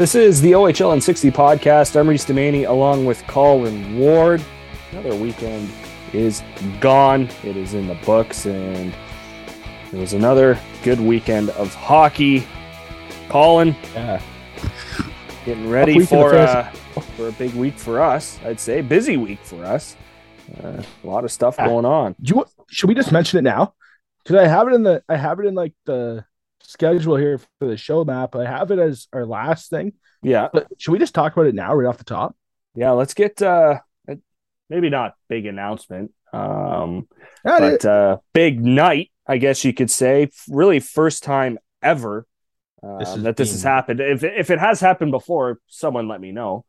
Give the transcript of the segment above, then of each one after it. This is the OHL in 60 podcast. I'm Rhys Demaney along with Colin Ward. Another weekend is gone. It is in the books, and it was another good weekend of hockey. Colin, getting ready for a big week for us, I'd say. Busy week for us. A lot of stuff going on. Should we just mention it now? Because I have it in like the schedule here for the show map. I have it as our last thing. Yeah. But should we just talk about it now right off the top? Yeah, let's get maybe not big announcement. Big night, I guess you could say. Really first time ever this has happened. If it has happened before, someone let me know.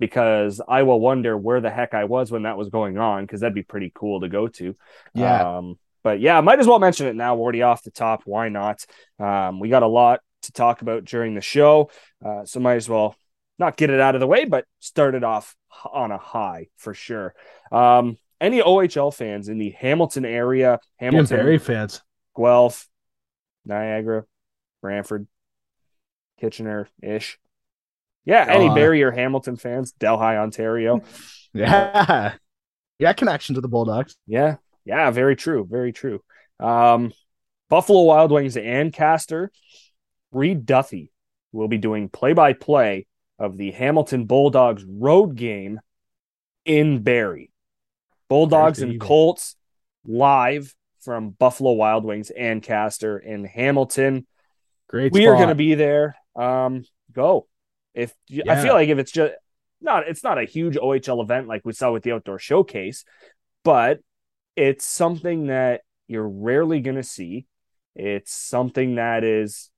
Because I will wonder where the heck I was when that was going on, because that'd be pretty cool to go to. Yeah. But yeah, might as well mention it now. We're already off the top. Why not? We got a lot to talk about during the show. So might as well not get it out of the way, but start it off on a high for sure. Any OHL fans in the Hamilton area, Hamilton, Barrie fans, Guelph, Niagara, Brantford, Kitchener-ish. Yeah, any Barrie or Hamilton fans, Delhi, Ontario. Yeah, connection to the Bulldogs. Yeah, very true, very true. Buffalo Wild Wings Ancaster, Reed Duffy will be doing play-by-play of the Hamilton Bulldogs road game in Barrie. Bulldogs and Colts live from Buffalo Wild Wings Ancaster in Hamilton. Great spot. We are going to be there. Go. I feel like if it's just it's not a huge OHL event like we saw with the outdoor showcase, but it's something that you're rarely going to see. It's something that is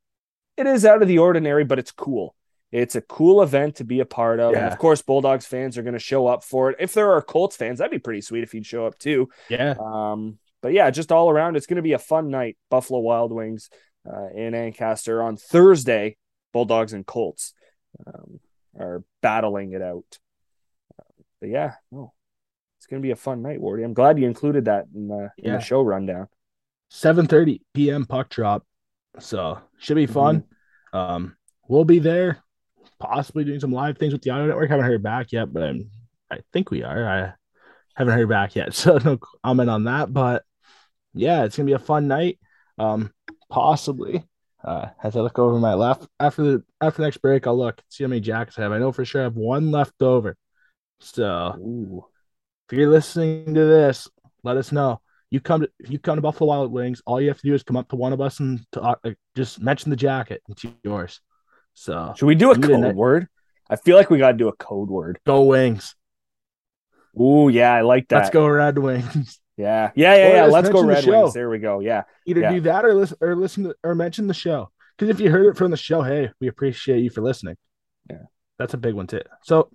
out of the ordinary, but it's cool. It's a cool event to be a part of. Yeah. And of course, Bulldogs fans are going to show up for it. If there are Colts fans, that'd be pretty sweet if you'd show up too. Yeah. But yeah, just all around, it's going to be a fun night. Buffalo Wild Wings in Ancaster on Thursday, Bulldogs and Colts are battling it out. But yeah, it's going to be a fun night, Wardy. I'm glad you included that in the show rundown. 7:30 p.m. puck drop. So should be fun. Mm-hmm. We'll be there, possibly doing some live things with the Audio Network. Haven't heard back yet, but I think we are. I haven't heard back yet, so no comment on that. But yeah, it's going to be a fun night. Possibly. As I look over my left after the next break, I'll look see how many jackets I have. I know for sure I have one left over. So if you're listening to this, let us know. You come to Buffalo Wild Wings. All you have to do is come up to one of us and just mention the jacket. It's yours. So should we do a code word? I feel like we got to do a code word. Go Wings. Ooh, yeah, I like that. Let's go Red Wings. Yeah. Let's go Red Wings. There we go. Yeah. Either do that or listen to, or mention the show. Because if you heard it from the show, hey, we appreciate you for listening. Yeah. That's a big one too. So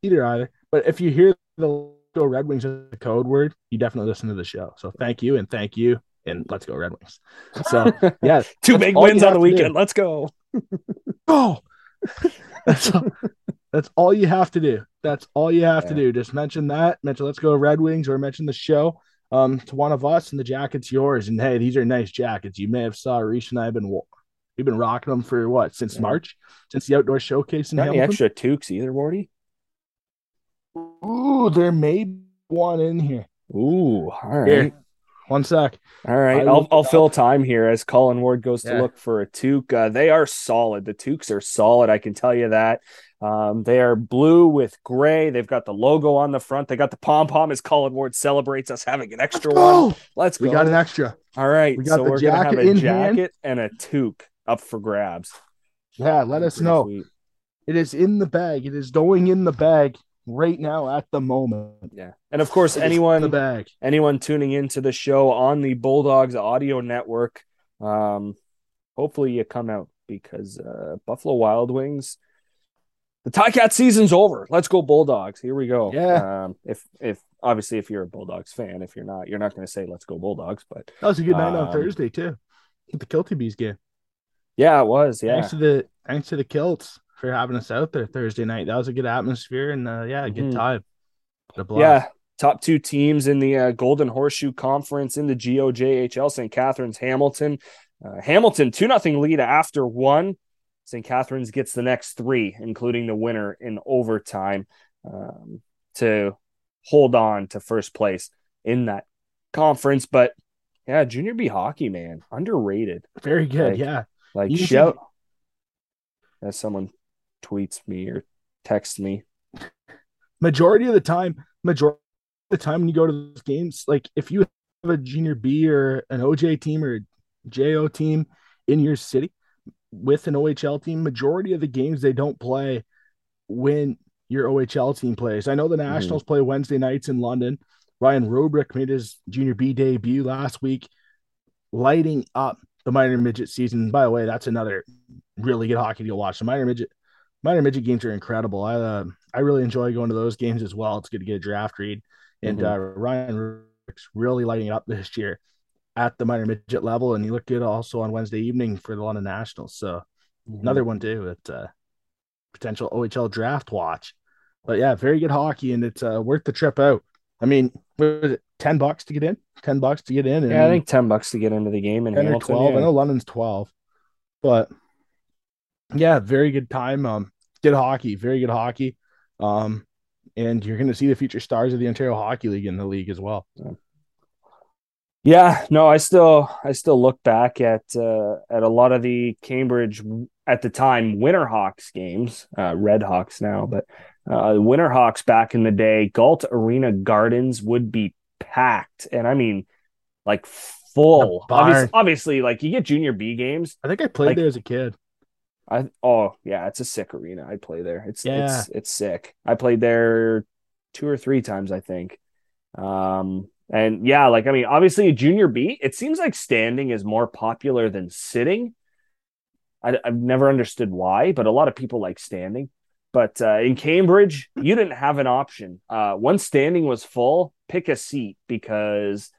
either. But if you hear the Go Red Wings as the code word, you definitely listen to the show. So thank you. And let's go Red Wings. So yeah. Two big wins on the weekend. Let's go. Go. That's all you have to do. Just mention that. Mention let's go Red Wings or mention the show to one of us, and the jacket's yours. And hey, these are nice jackets. You may have saw Rhys and I have we've been rocking them for what since March, since the outdoor showcase in Hamilton. Any extra toques either, Wardy? Ooh, there may be one in here. Ooh, all right. Here. One sec. All right, I'll fill time here as Colin Ward goes to look for a toque. They are solid. The toques are solid. I can tell you that. They are blue with gray. They've got the logo on the front. They got the pom-pom as Colin Ward celebrates us having an extra one. Let's go. We got an extra. All right. We got so we're going to have a jacket and a toque up for grabs. Yeah, let us know. Sweet. It is in the bag. It is going in the bag right now at the moment. Yeah. And of course, anyone tuning into the show on the Bulldogs Audio Network, hopefully you come out because Buffalo Wild Wings, the Ticat season's over. Let's go Bulldogs. Here we go. Yeah. If obviously if you're a Bulldogs fan, if you're not going to say let's go Bulldogs. But that was a good night on Thursday too, the Kilty Bees game. Yeah, it was. Yeah. Thanks to the Kilts for having us out there Thursday night. That was a good atmosphere and a good time. Yeah, top two teams in the Golden Horseshoe Conference in the GOJHL: St. Catharines, Hamilton. Hamilton 2-0 lead after one. St. Catharines gets the next three, including the winner in overtime, to hold on to first place in that conference. But yeah, Junior B hockey, man, underrated. Very good. Like, yeah. Like shout. As someone tweets me or texts me. Majority of the time when you go to those games, like if you have a Junior B or an OJ team or a JO team in your city with an OHL team, majority of the games they don't play when your OHL team plays. I know the Nationals play Wednesday nights in London. Ryan Roobroeck made his Junior B debut last week, lighting up the minor midget season. By the way, that's another really good hockey to watch. The minor midget games are incredible. I really enjoy going to those games as well. It's good to get a draft read. And Ryan Roobroeck's really lighting it up this year at the minor midget level, and he looked good also on Wednesday evening for the London Nationals. So another one too at potential OHL draft watch. But yeah, very good hockey, and it's worth the trip out. I mean, what was it, $10 to get in? $10 to get in. And yeah, I think $10 to get into the game. And 10 Hamilton, or 12. Yeah. I know London's 12. But yeah, very good time. Good hockey. Very good hockey. And you're going to see the future stars of the Ontario Hockey League in the league as well. Yeah, no, I still look back at a lot of the Cambridge, at the time, Winterhawks games, Red Hawks now, but Winterhawks back in the day, Galt Arena Gardens would be packed. And I mean, like full. Obviously, like you get Junior B games. I think I played there as a kid. Oh yeah, it's a sick arena. I play there. It's sick. I played there 2 or 3 times, I think. And yeah, like, I mean, obviously a Junior B, it seems like standing is more popular than sitting. I've never understood why, but a lot of people like standing. But in Cambridge, you didn't have an option. Once standing was full, pick a seat, because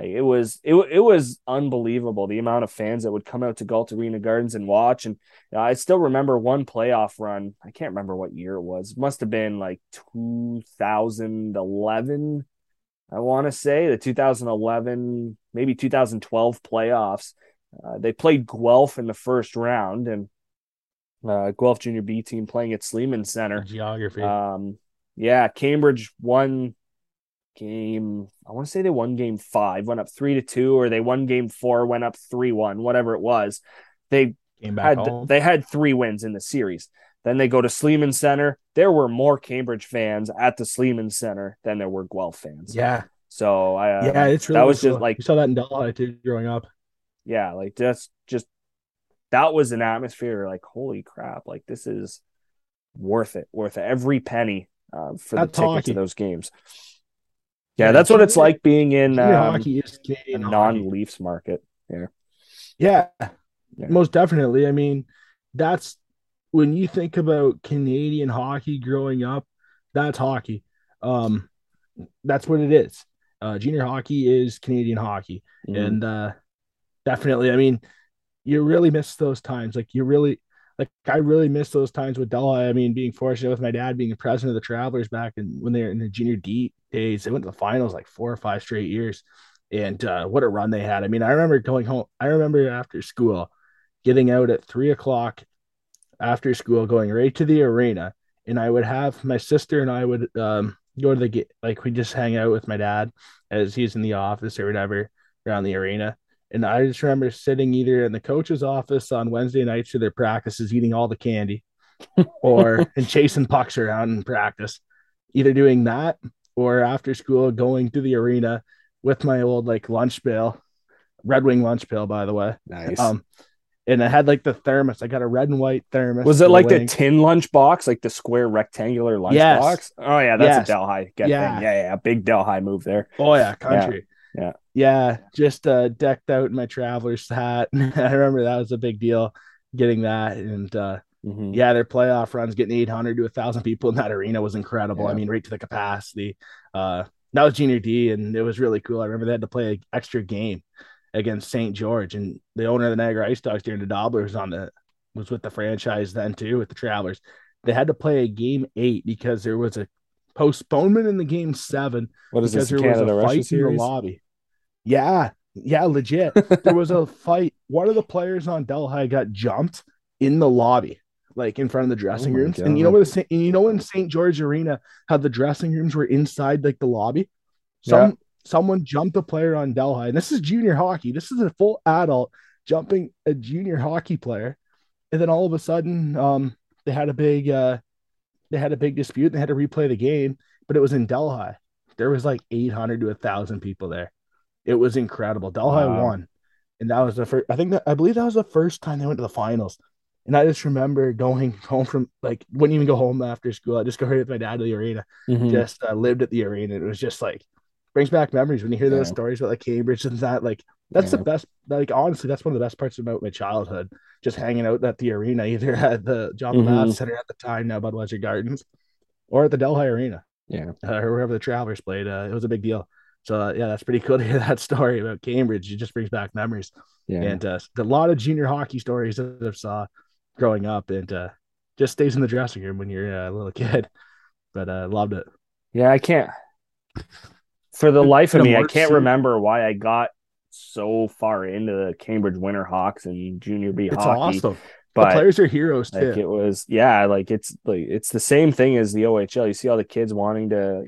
it was unbelievable, the amount of fans that would come out to Galt Arena Gardens and watch. And I still remember one playoff run. I can't remember what year it was. It must have been like 2011. I want to say the 2011, maybe 2012 playoffs. They played Guelph in the first round, and Guelph Junior B team playing at Sleeman Center. Geography. Yeah, Cambridge won game. I want to say they won game 5, went up 3-2, or they won game 4, went up 3-1, whatever it was. They came back home. They had 3 wins in the series. Then they go to Sleeman Center. There were more Cambridge fans at the Sleeman Center than there were Guelph fans. Yeah. So yeah, it's really, that was cool. Just like, you saw that in Delhi too growing up. Yeah, like that's just, that was an atmosphere. Like, holy crap! Like, this is worth it, every penny for the ticket to those games. Yeah, that's what it's like being in a non-Leafs market. Yeah, most definitely. I mean, that's. When you think about Canadian hockey growing up, that's hockey. That's what it is. Junior hockey is Canadian hockey. Mm-hmm. And definitely, I mean, you really miss those times. Like, I really miss those times with Delhi. I mean, being fortunate with my dad being the president of the Travelers back when they were in the Junior D days, they went to the finals like 4 or 5 straight years. And what a run they had. I mean, I remember going home. I remember after school getting out at 3:00 after school, going right to the arena, and I would have my sister and I would go to the game. Like, we just hang out with my dad as he's in the office or whatever around the arena. And I just remember sitting either in the coach's office on Wednesday nights for their practices, eating all the candy and chasing pucks around in practice, either doing that or after school going to the arena with my old lunch pail, Red Wing lunch pail, by the way. Nice. And I had the thermos. I got a red and white thermos. Was it the tin lunch box, like the square rectangular lunch box? Oh yeah, that's a Delhi thing. Yeah, big Delhi move there. Oh yeah, country. Yeah. Just decked out in my Traveler's hat. I remember that was a big deal, getting that. And their playoff runs, getting 800 to 1,000 people in that arena was incredible. Yeah. I mean, right to the capacity. That was Junior D, and it was really cool. I remember they had to play an extra game against St. George, and the owner of the Niagara Ice Dogs, Darren Dobler, was with the franchise then too, with the Travelers. They had to play a game 8 because there was a postponement in the game 7. What is this? There was a fight in the lobby. Yeah, legit. There was a fight. One of the players on Delhi got jumped in the lobby. like in front of the dressing rooms. God. And you know where the when St. George Arena how the dressing rooms were inside like the lobby. Someone jumped a player on Delhi, and this is junior hockey. This is a full adult jumping a junior hockey player, and then all of a sudden, they had a big dispute. And they had to replay the game, but it was in Delhi. There was like 800 to 1,000 people there. It was incredible. Delhi won, and that was the first. I believe that was the first time they went to the finals. And I just remember going home from wouldn't even go home after school. I just go right with my dad to the arena. Mm-hmm. Just lived at the arena. It was just like brings back memories when you hear those stories about like Cambridge and that. Like that's the best. Like honestly, that's one of the best parts about my childhood. Just hanging out at the arena, either at the John Bass Center at the time, now Budweiser Gardens, or at the Delhi Arena. Yeah, or wherever the Travelers played. It was a big deal. So, that's pretty cool to hear that story about Cambridge. It just brings back memories. Yeah. And a lot of junior hockey stories that I saw growing up, and just stays in the dressing room when you're a little kid. But I loved it. Yeah, I can't. For the life of me, I can't remember why I got so far into the Cambridge Winterhawks and Junior B hockey. It's awesome. But the players are heroes too. It was, it's the same thing as the OHL. You see all the kids wanting to,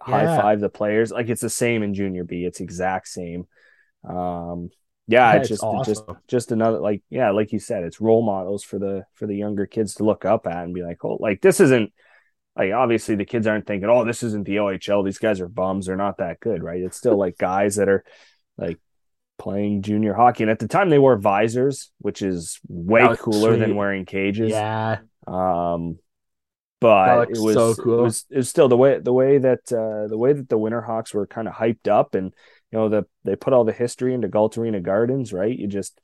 high five the players. Like it's the same in Junior B. It's exact same. It's just awesome. just another like you said, it's role models for the younger kids to look up at and be like, oh, like this isn't like obviously the kids aren't thinking, oh, this isn't the OHL. These guys are bums. They're not that good, right? It's still like guys that are like playing junior hockey, and at the time they wore visors, which is way cooler than wearing cages. But it was so cool. It was still the way that the Winterhawks were kind of hyped up, and they put all the history into Galt Arena Gardens, right? It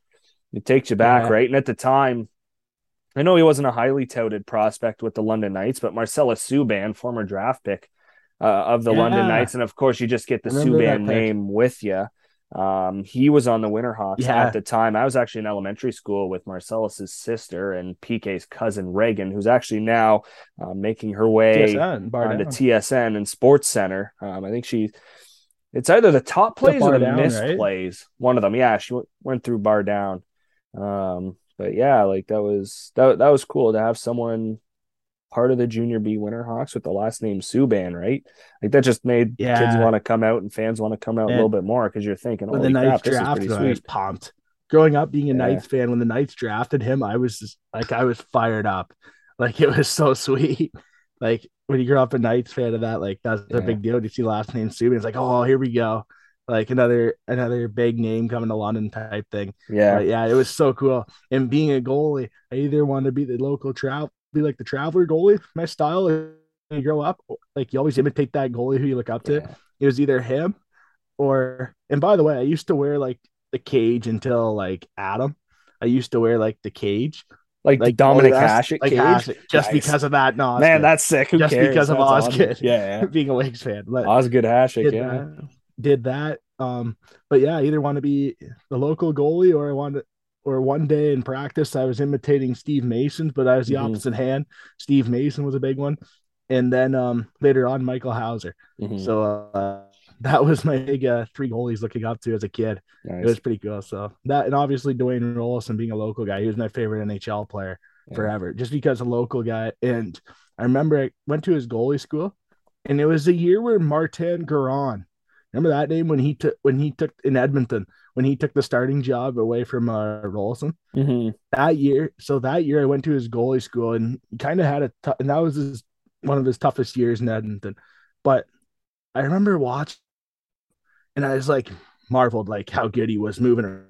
takes you back, right? And at the time, I know he wasn't a highly touted prospect with the London Knights, but Marcellus Subban, former draft pick of the London Knights, and of course you just get the Subban name with you. He was on the Winterhawks at the time. I was actually in elementary school with Marcellus's sister and PK's cousin Reagan, who's actually now making her way onto TSN and Sports Center. I think it's either the top plays or the missed plays. One of them, she went through bar down. But that was cool to have someone part of the Junior B Winterhawks with the last name Subban, right? Like that just made kids want to come out and fans want to come out a little bit more, because you're thinking, oh, the Knights draft, this is pretty sweet. I was pumped. Growing up being a Knights fan, when the Knights drafted him, I was just I was fired up. Like it was so sweet. Like when you grow up a Knights fan of that, like that's a big deal. You see last name Subban, it's like, oh, here we go. Like another big name coming to London type thing. Yeah. But it was so cool. And being a goalie, I either wanted to be the local be like the Traveler goalie. My style when you grow up, like you always imitate that goalie who you look up to. It was either him or, and by the way, I used to wear like the cage until like Adam. I used to wear like the cage, like Dominic Hasek cage, just because of that. No, man, that's sick. Who just cares? Because that's of Osgood, awesome. Being a Wings fan, but Osgood Hasek, did that. But yeah, I either want to be the local goalie or I wanted to. Or one day in practice, I was imitating Steve Mason, but I was the opposite hand. Steve Mason was a big one. And then later on, Michael Hauser. Mm-hmm. So that was my big three goalies looking up to as a kid. Nice. It was pretty cool. So that, and obviously Dwayne Roloson being a local guy, he was my favorite NHL player forever, just because a local guy. And I remember I went to his goalie school, and it was the year where Martin Garon, remember that name, when he took in Edmonton, when he took the starting job away from Roloson that year. So that year I went to his goalie school and kind of had and that was one of his toughest years in Edmonton. But I remember watching, and I was like marveled like how good he was moving around,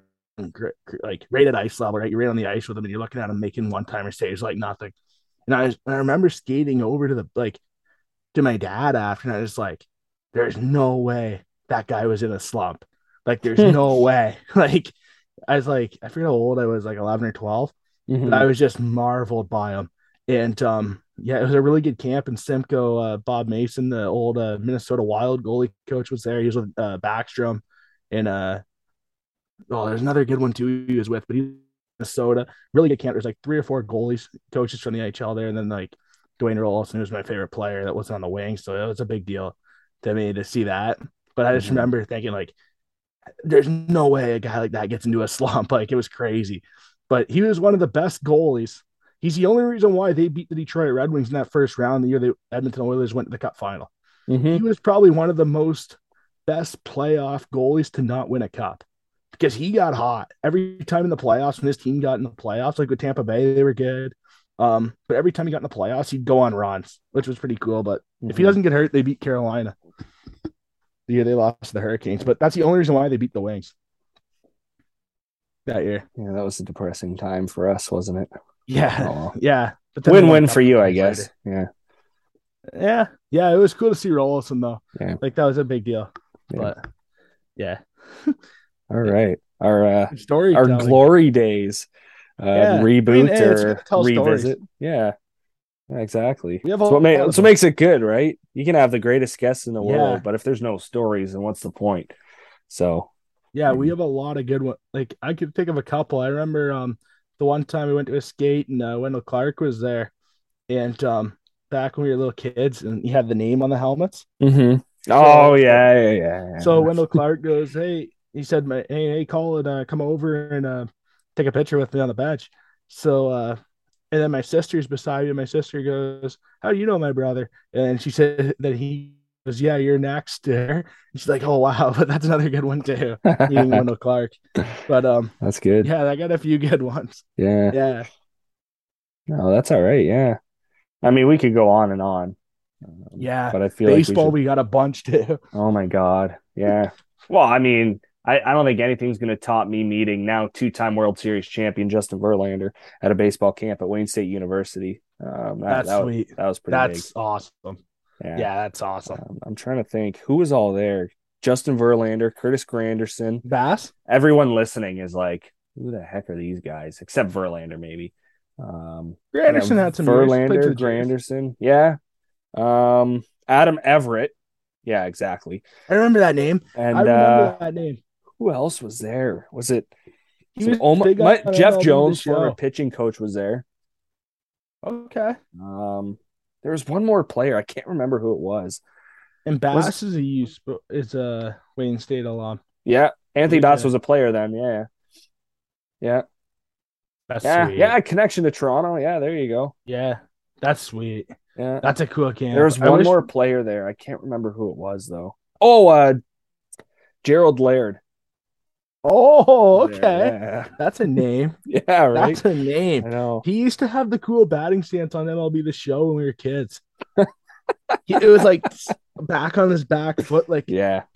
like right at ice level, right? You're right on the ice with him and you're looking at him making one-timer saves like nothing. And I remember skating over to to my dad after, and I was like, there's no way that guy was in a slump. Like, there's no way. Like, I was like, I forget how old I was, like 11 or 12. Mm-hmm. But I was just marveled by him. And, it was a really good camp in Simcoe. Bob Mason, the old Minnesota Wild goalie coach, was there. He was with Backstrom. And, there's another good one, too, he was with. But he's in Minnesota. Really good camp. There's, like, 3 or 4 goalies, coaches from the NHL there. And then, like, Dwayne Roloson, who's my favorite player that wasn't on the wing. So it was a big deal to me to see that. But I just remember thinking, like, there's no way a guy like that gets into a slump. Like, it was crazy. But he was one of the best goalies. He's the only reason why they beat the Detroit Red Wings in that first round the year the Edmonton Oilers went to the Cup final. Mm-hmm. He was probably one of the best playoff goalies to not win a cup because he got hot every time in the playoffs. When his team got in the playoffs, like with Tampa Bay, they were good. But every time he got in the playoffs, he'd go on runs, which was pretty cool. But if he doesn't get hurt, they beat Carolina the year they lost to the Hurricanes. But that's the only reason why they beat the Wings that year. Yeah, that was a depressing time for us, wasn't it? Yeah. Aww. Yeah. But win-win for you, I guess. Later. Yeah. Yeah. Yeah. It was cool to see Roloson, though. Yeah. Like, that was a big deal. Yeah. But, yeah. All right. Our glory days. Reboot or revisit. Stories. Yeah. Exactly. That's what makes it good, right? You can have the greatest guests in the world, but if there's no stories, then what's the point? So. Yeah, we have a lot of good ones. Like, I could think of a couple. I remember the one time we went to a skate and Wendell Clark was there. And back when we were little kids and he had the name on the helmets. Mm-hmm. So, yeah. So Wendell Clark goes, hey, he said, hey, Colin, come over and take a picture with me on the bench. So, and then my sister's beside me. My sister goes, how do you know my brother? And she said that he was, yeah, you're next to her. And she's like, oh, wow, but that's another good one too. Meeting Wendell Clark. But that's good. Yeah, I got a few good ones. Yeah. Yeah. No, that's all right. Yeah. I mean, we could go on and on. Yeah. But I feel baseball, like we got a bunch too. Oh, my God. Yeah. Well, I mean, I don't think anything's going to top me meeting now two-time World Series champion Justin Verlander at a baseball camp at Wayne State University. That's sweet. That was pretty big. That's awesome. Yeah, that's awesome. I'm trying to think. Who was all there? Justin Verlander, Curtis Granderson. Bass? Everyone listening is like, who the heck are these guys? Except Verlander, maybe. Granderson had some Verlander, Granderson. Yeah. Adam Everett. Yeah, exactly. I remember that name. And, who else was there? Jeff Jones, former pitching coach, was there. Okay. There was one more player. I can't remember who it was. And Bass is a Wayne State alum. Yeah. Anthony Bass was a player then. Yeah. Yeah. That's sweet. Yeah. Connection to Toronto. Yeah. There you go. Yeah. That's sweet. Yeah. That's a cool game. There was one more player there. I can't remember who it was, though. Oh, Gerald Laird. Oh, okay. Yeah. That's a name. Yeah, right. That's a name. I know. He used to have the cool batting stance on MLB The Show when we were kids. It was like back on his back foot, like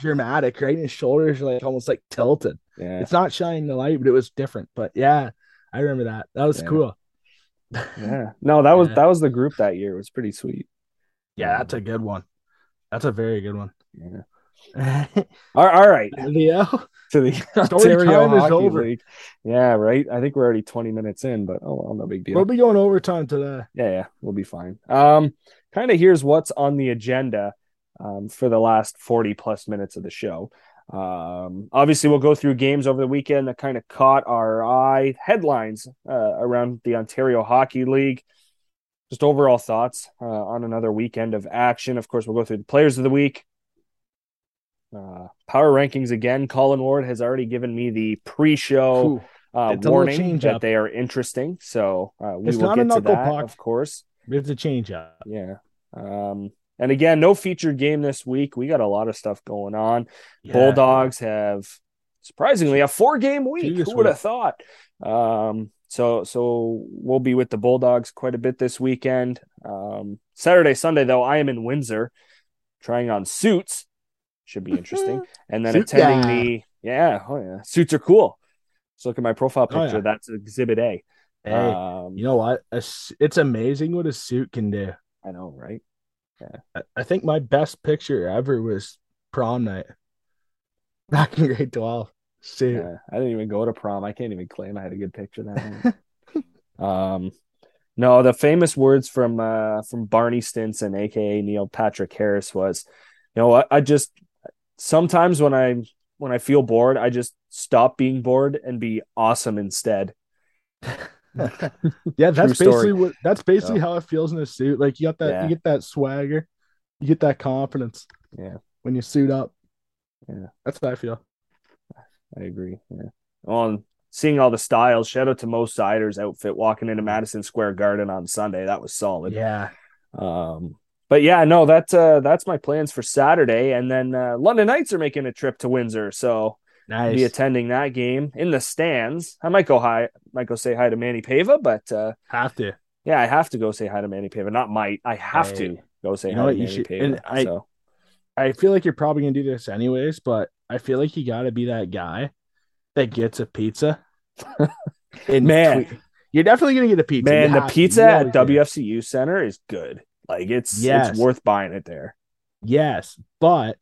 dramatic, right? And his shoulders are like almost like tilted. Yeah. It's not shining the light, but it was different. But yeah, I remember that. That was cool. Yeah. No, that was the group that year. It was pretty sweet. Yeah, that's a good one. That's a very good one. Yeah. All right. To the Ontario Hockey League. Yeah, right. I think we're already 20 minutes in, but oh well, no big deal. We'll be going overtime today. Yeah, we'll be fine. Kind of here's what's on the agenda for the last 40 plus minutes of the show. Obviously we'll go through games over the weekend that kind of caught our eye, headlines around the Ontario Hockey League. Just overall thoughts on another weekend of action. Of course, we'll go through the players of the week. Power rankings again. Colin Ward has already given me the pre-show warning that they are interesting, so we will get to that. Of course, we have to change up. Yeah. And again, no featured game this week. We got a lot of stuff going on. Yeah. Bulldogs have surprisingly a 4-game week. Who would have thought? So we'll be with the Bulldogs quite a bit this weekend. Saturday, Sunday though, I am in Windsor trying on suits. Should be interesting. And then suits are cool. Just look at my profile picture. Yeah. That's Exhibit A. Hey, you know what? It's amazing what a suit can do. I know, right? Yeah. I think my best picture ever was prom night back in grade 12. Suit. Yeah, I didn't even go to prom. I can't even claim I had a good picture that one. No, the famous words from Barney Stinson, aka Neil Patrick Harris, was, you know, I just. Sometimes when I feel bored, I just stop being bored and be awesome instead. Yeah, that's basically how it feels in a suit. Like you got that, you get that swagger, you get that confidence. Yeah, when you suit up. Yeah, that's how I feel. I agree. Yeah. Well, seeing all the styles. Shout out to Mo Sider's outfit walking into Madison Square Garden on Sunday. That was solid. Yeah. But yeah, no, that's my plans for Saturday. And then London Knights are making a trip to Windsor. So nice. I'll be attending that game in the stands. I might go hi. Might go say hi to Manny Pava, but have to. Yeah, I have to go say hi to Manny Pava. Not might. I have to go say hi to Manny Pava. I feel like you're probably going to do this anyways, but I feel like you got to be that guy that gets a pizza. And man, you're definitely going to get a pizza. Man, the pizza at WFCU Center is good. Like it's worth buying it there. Yes, but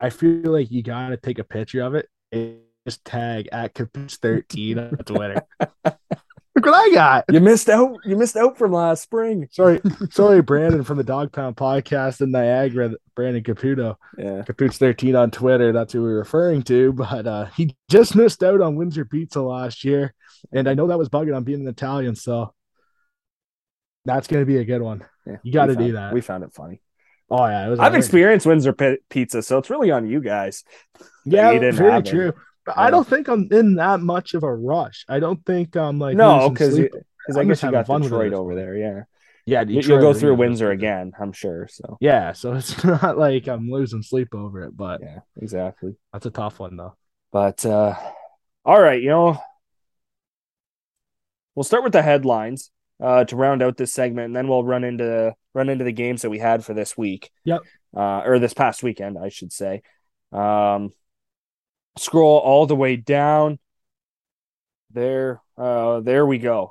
I feel like you got to take a picture of it and just tag at @Capiz13 on Twitter. Look what I got. You missed out from last spring. Sorry, Brandon from the Dog Pound podcast in Niagara, Brandon Caputo. Yeah. @Capiz13 on Twitter. That's who we're referring to. But he just missed out on Windsor Pizza last year. And I know that was bugging on being an Italian, so that's gonna be a good one. Yeah, you gotta do that. We found it funny. Oh yeah. I've experienced Windsor pizza, so it's really on you guys. Yeah, very true. I don't think I'm in that much of a rush. I don't think I'm like because I guess you got Detroit over there. Yeah, Detroit, you'll go through Windsor again, I'm sure. So yeah, so it's not like I'm losing sleep over it, but yeah, exactly. That's a tough one though. But all right, we'll start with the headlines to round out this segment, and then we'll run into the games that we had for this week. Yep, or this past weekend, I should say. Scroll all the way down there. There we go.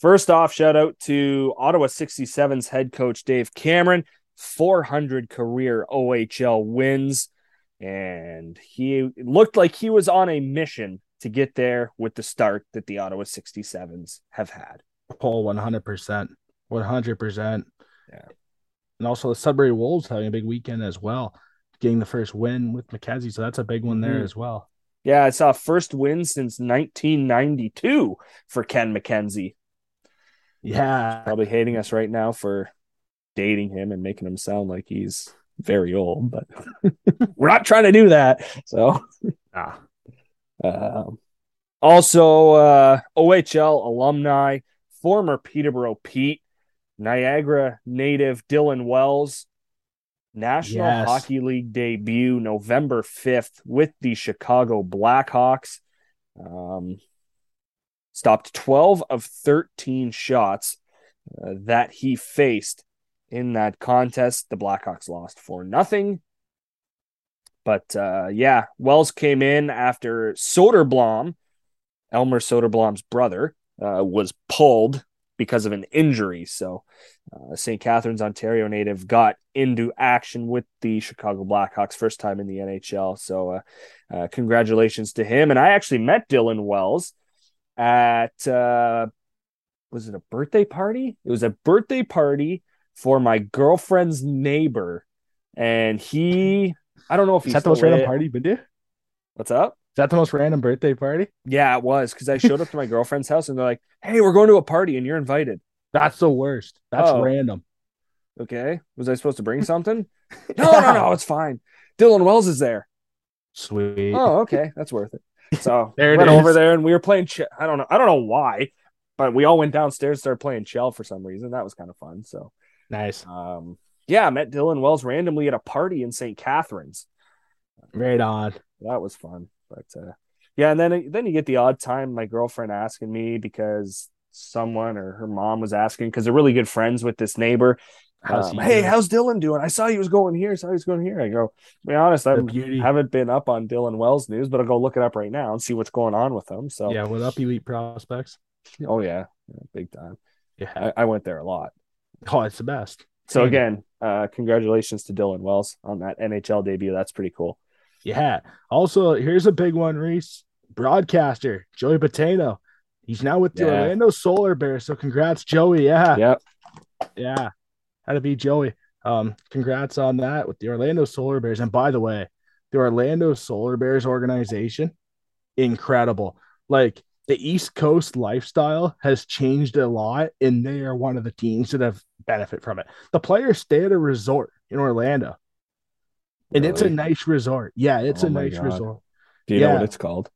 First off, shout out to Ottawa 67's head coach Dave Cameron, 400 career OHL wins, and he looked like he was on a mission to get there with the start that the Ottawa 67s have had. Oh, 100%. Yeah, and also the Sudbury Wolves having a big weekend as well, getting the first win with McKenzie, so that's a big one there as well. Yeah, I saw first win since 1992 for Ken McKenzie. Yeah. He's probably hating us right now for dating him and making him sound like he's very old, but we're not trying to do that. So, also, OHL alumni, former Peterborough Pete, Niagara native Dylan Wells, National Hockey League debut November 5th with the Chicago Blackhawks. Stopped 12 of 13 shots that he faced in that contest. The Blackhawks lost 4-0. But Wells came in after Soderblom, Elmer Soderblom's brother, was pulled because of an injury. So St. Catharines, Ontario native got into action with the Chicago Blackhawks, first time in the NHL. So congratulations to him. And I actually met Dylan Wells at, was it a birthday party? It was a birthday party for my girlfriend's neighbor. And he, I don't know if he's the most random party, but what's up? Is that the most random birthday party? Yeah, it was, because I showed up to my girlfriend's house and they're like, hey, we're going to a party and you're invited. That's the worst. That's random. Okay. Was I supposed to bring something? No, it's fine. Dylan Wells is there. Sweet. Oh, okay. That's worth it. So went over there and we were playing I don't know why, but we all went downstairs and started playing Shell for some reason. That was kind of fun. So nice. I met Dylan Wells randomly at a party in St. Catharines. Right on. That was fun. But and then you get the odd time my girlfriend asking me because someone or her mom was asking, because they're really good friends with this neighbor. Hey, how's Dylan doing? I saw he was going here. I go, to be honest, I haven't been up on Dylan Wells news, but I'll go look it up right now and see what's going on with him. So yeah, what up, elite prospects? Oh yeah, big time. Yeah, I went there a lot. Oh, it's the best. So again, congratulations to Dylan Wells on that NHL debut. That's pretty cool. Yeah. Also, here's a big one, Rhys. Broadcaster Joey Botato. He's now with the Orlando Solar Bears. So congrats, Joey. Yeah. Yep. Yeah. Had to be Joey. Congrats on that with the Orlando Solar Bears. And by the way, the Orlando Solar Bears organization, incredible. Like the East Coast lifestyle has changed a lot, and they are one of the teams that have benefit from it. The players stay at a resort in Orlando. And really? It's a nice resort. Yeah, it's a nice resort. Do you know what it's called?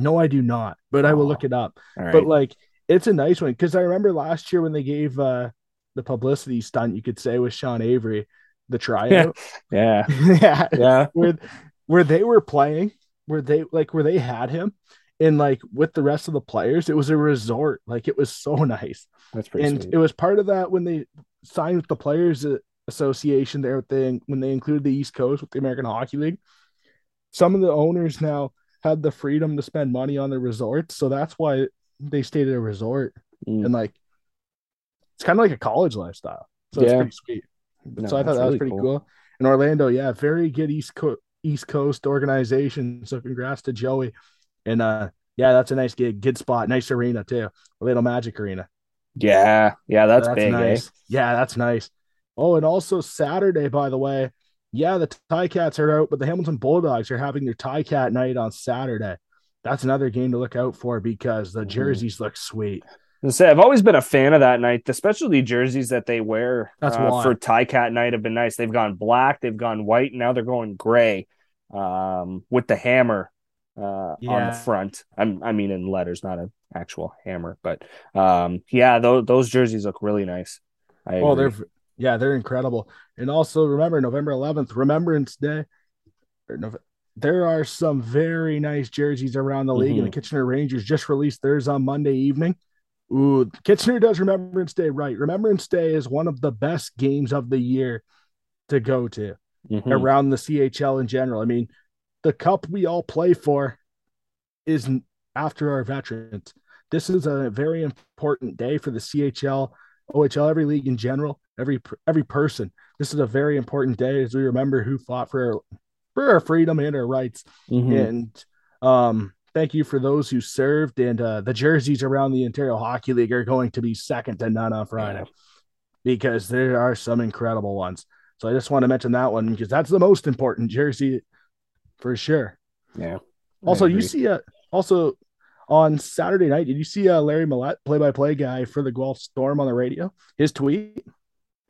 No, I do not, but I will look it up. Right. But like, it's a nice one, because I remember last year when they gave the publicity stunt, you could say, with Sean Avery, the tryout. Yeah. Where they were playing, where they had him, and like with the rest of the players, it was a resort. Like, it was so nice. That's pretty sweet. It was part of that when they signed with the Players Association there, when they included the East Coast with the American Hockey League. Some of the owners now had the freedom to spend money on their resorts, so that's why they stayed at a resort. And like, it's kind of like a college lifestyle, so it's pretty sweet. So I thought that was pretty cool. And Orlando, very good East Coast organization, so congrats to Joey. And that's a nice gig, good spot, nice arena too, Orlando Magic Arena. That's big, nice. That's nice. Oh, and also Saturday, by the way, the Ticats are out, but the Hamilton Bulldogs are having their Ticat night on Saturday. That's another game to look out for, because the jerseys look sweet. I've always been a fan of that night. The specialty jerseys that they wear for Ticat night have been nice. They've gone black, they've gone white, and now they're going gray with the hammer on the front. I mean, in letters, not an actual hammer. But those jerseys look really nice. They're incredible. And also remember, November 11th, Remembrance Day. There are some very nice jerseys around the league, and the Kitchener Rangers just released theirs on Monday evening. Ooh, Kitchener does Remembrance Day right. Remembrance Day is one of the best games of the year to go to around the CHL in general. I mean, the cup we all play for is after our veterans. This is a very important day for the CHL, OHL, every league in general. Every person. This is a very important day as we remember who fought for our freedom and our rights. And thank you for those who served. And the jerseys around the Ontario Hockey League are going to be second to none on Friday, because there are some incredible ones. So I just want to mention that one, because that's the most important jersey for sure. Yeah. Also, also on Saturday night, did you see Larry Millette, play-by-play guy for the Guelph Storm, on the radio? His tweet.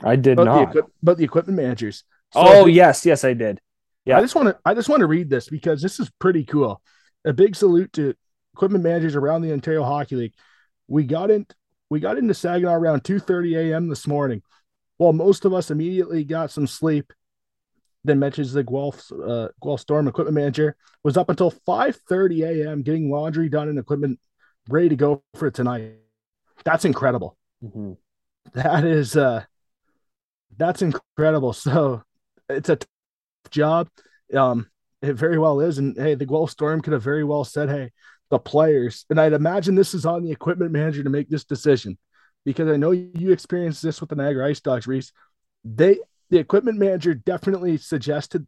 I did not. But the equipment managers. So yes, I did. Yeah, I just want to read this, because this is pretty cool. A big salute to equipment managers around the Ontario Hockey League. We got into Saginaw around 2:30 a.m. this morning. While most of us immediately got some sleep, then mentions the Guelph Storm equipment manager was up until 5:30 a.m. getting laundry done and equipment ready to go for tonight. That's incredible. That is. That's incredible. So it's a tough job. It very well is. And hey, the Guelph Storm could have very well said, hey, the players, and I'd imagine this is on the equipment manager to make this decision, because I know you experienced this with the Niagara Ice Dogs, Rhys. The equipment manager definitely suggested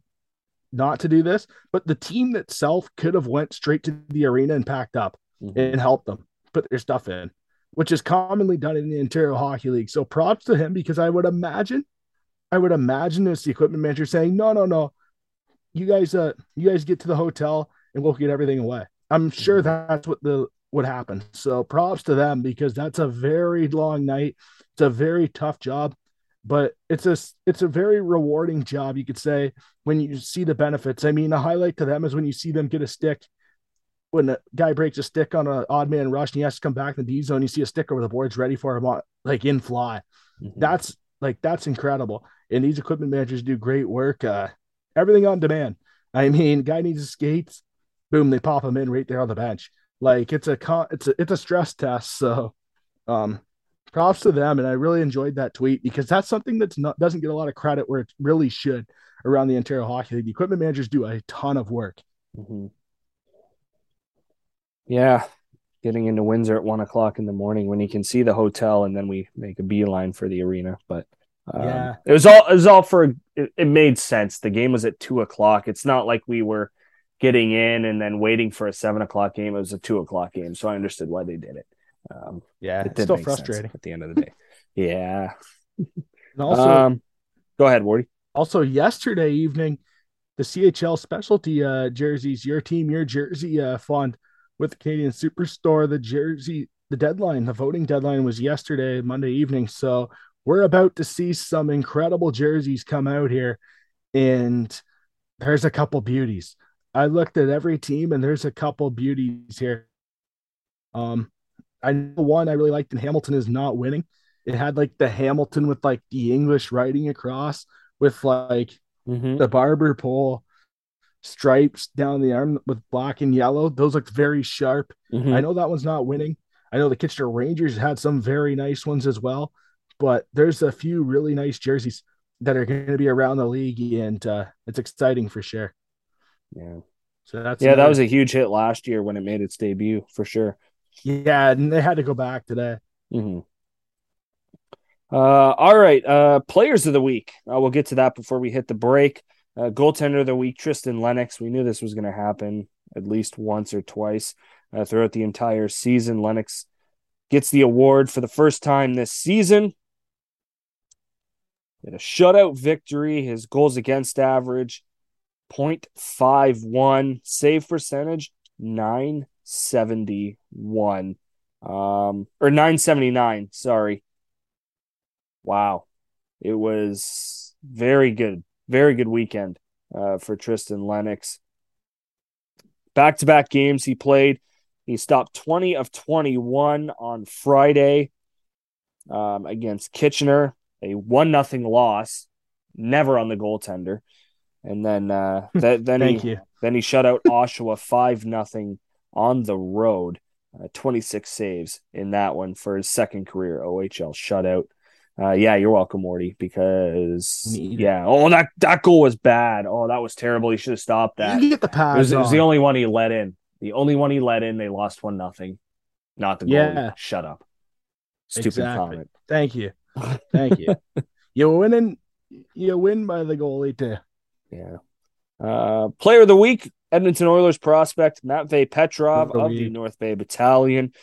not to do this, but the team itself could have went straight to the arena and packed up and helped them put their stuff in, which is commonly done in the Ontario Hockey League. So props to him, because I would imagine it's the equipment manager saying, no, you guys get to the hotel and we'll get everything away. I'm sure that's what happened. So props to them, because that's a very long night. It's a very tough job, but it's a very rewarding job, you could say, when you see the benefits. I mean, a highlight to them is when you see them get a stick. When a guy breaks a stick on an odd man rush and he has to come back in the D zone, you see a stick over the boards ready for him, like in fly. That's incredible. And these equipment managers do great work. Everything on demand. I mean, guy needs his skates, boom, they pop him in right there on the bench. Like, it's a stress test. So, props to them. And I really enjoyed that tweet, because that's something doesn't get a lot of credit where it really should around the Ontario Hockey League. The equipment managers do a ton of work. Yeah, getting into Windsor at 1 o'clock in the morning when you can see the hotel, and then we make a beeline for the arena. But it made sense. The game was at 2 o'clock. It's not like we were getting in and then waiting for a 7 o'clock game. It was a 2 o'clock game, so I understood why they did it. It's still frustrating at the end of the day. And also, go ahead, Wardy. Also, yesterday evening, the CHL specialty jerseys, your team, your jersey fund. With the Canadian Superstore, the voting deadline was yesterday, Monday evening. So we're about to see some incredible jerseys come out here, and there's a couple beauties. I looked at every team, and there's a couple beauties here. I know one I really liked in Hamilton is not winning. It had like the Hamilton with like the English writing across with like the barber pole stripes down the arm with black and yellow. Those looked very sharp. I know that one's not winning. I know the Kitchener Rangers had some very nice ones as well, but there's a few really nice jerseys that are going to be around the league, and it's exciting for sure. Yeah. So that's that was a huge hit last year when it made its debut for sure. Yeah, and they had to go back to that. All right, players of the week. We'll get to that before we hit the break. Goaltender of the week, Tristan Lennox. We knew this was going to happen at least once or twice throughout the entire season. Lennox gets the award for the first time this season. He had a shutout victory. His goals against average, 0.51. Save percentage, 971. Or 979, sorry. Wow. It was very good. Very good weekend for Tristan Lennox. Back-to-back games he played. He stopped 20 of 21 on Friday against Kitchener. A 1-0 loss, never on the goaltender. And then then he shut out Oshawa 5-0 on the road. 26 saves in that one for his second career OHL shutout. Yeah, you're welcome, Morty, because that goal was bad. Oh, that was terrible. He should have stopped that. You get the pass. It was the only one he let in. The only one he let in, they lost 1-0. Not the goalie. Shut up. Stupid comment. Thank you. You win by the goalie too. Yeah. Player of the week, Edmonton Oilers prospect Matvei Petrov of the North Bay Battalion.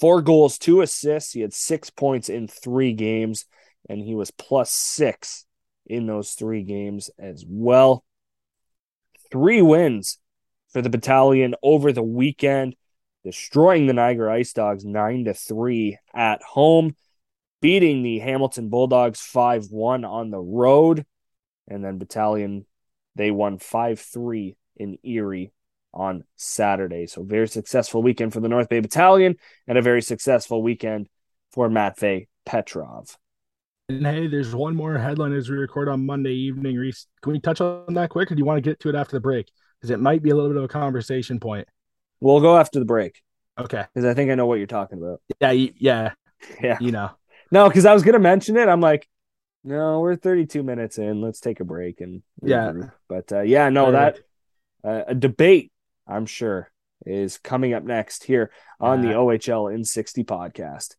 4 goals, 2 assists. He had 6 points in 3 games, and he was +6 in those 3 games as well. 3 wins for the Battalion over the weekend, destroying the Niagara Ice Dogs 9-3 at home, beating the Hamilton Bulldogs 5-1 on the road, and then Battalion, they won 5-3 in Erie on Saturday. So very successful weekend for the North Bay Battalion and a very successful weekend for Matvei Petrov. And hey, there's one more headline as we record on Monday evening. Reese, can we touch on that quick, or do you want to get to it after the break? Because it might be a little bit of a conversation point. We'll go after the break. Okay. Because I think I know what you're talking about. Yeah. You know. No, because I was going to mention it. I'm like, no, we're 32 minutes in. Let's take a break. And a debate, I'm sure, is coming up next here on the OHL in 60 podcast.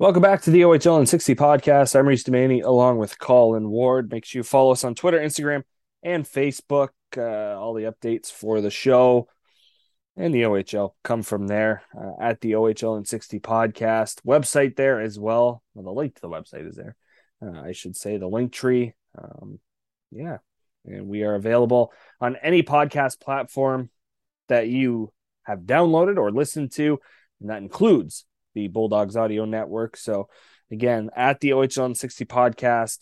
Welcome back to the OHL in 60 podcast. I'm Rhys Demaney along with Colin Ward. Make sure you follow us on Twitter, Instagram, and Facebook. All the updates for the show and the OHL come from there at the OHL in 60 podcast website there as well. Well, the link to the website is there. I should say the link tree. And we are available on any podcast platform that you have downloaded or listened to, and that includes the Bulldogs Audio Network. So again, at the OHL in 60 podcast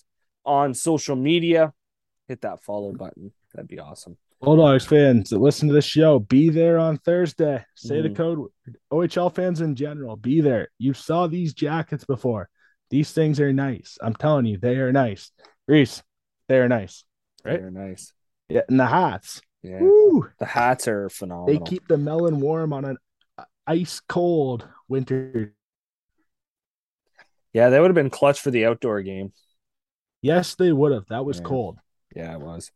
on social media, hit that follow button. That'd be awesome. Bulldogs fans that listen to this show, be there on Thursday. Say the code word. OHL fans in general, be there. You saw these jackets before. These things are nice. I'm telling you, they are nice. Reese, they are nice. Right? They're nice. Yeah, and the hats. Yeah. Woo! The hats are phenomenal. They keep the melon warm on an ice cold winter. Yeah, that would have been clutch for the outdoor game. Yes, they would have. That was cold. Yeah, it was.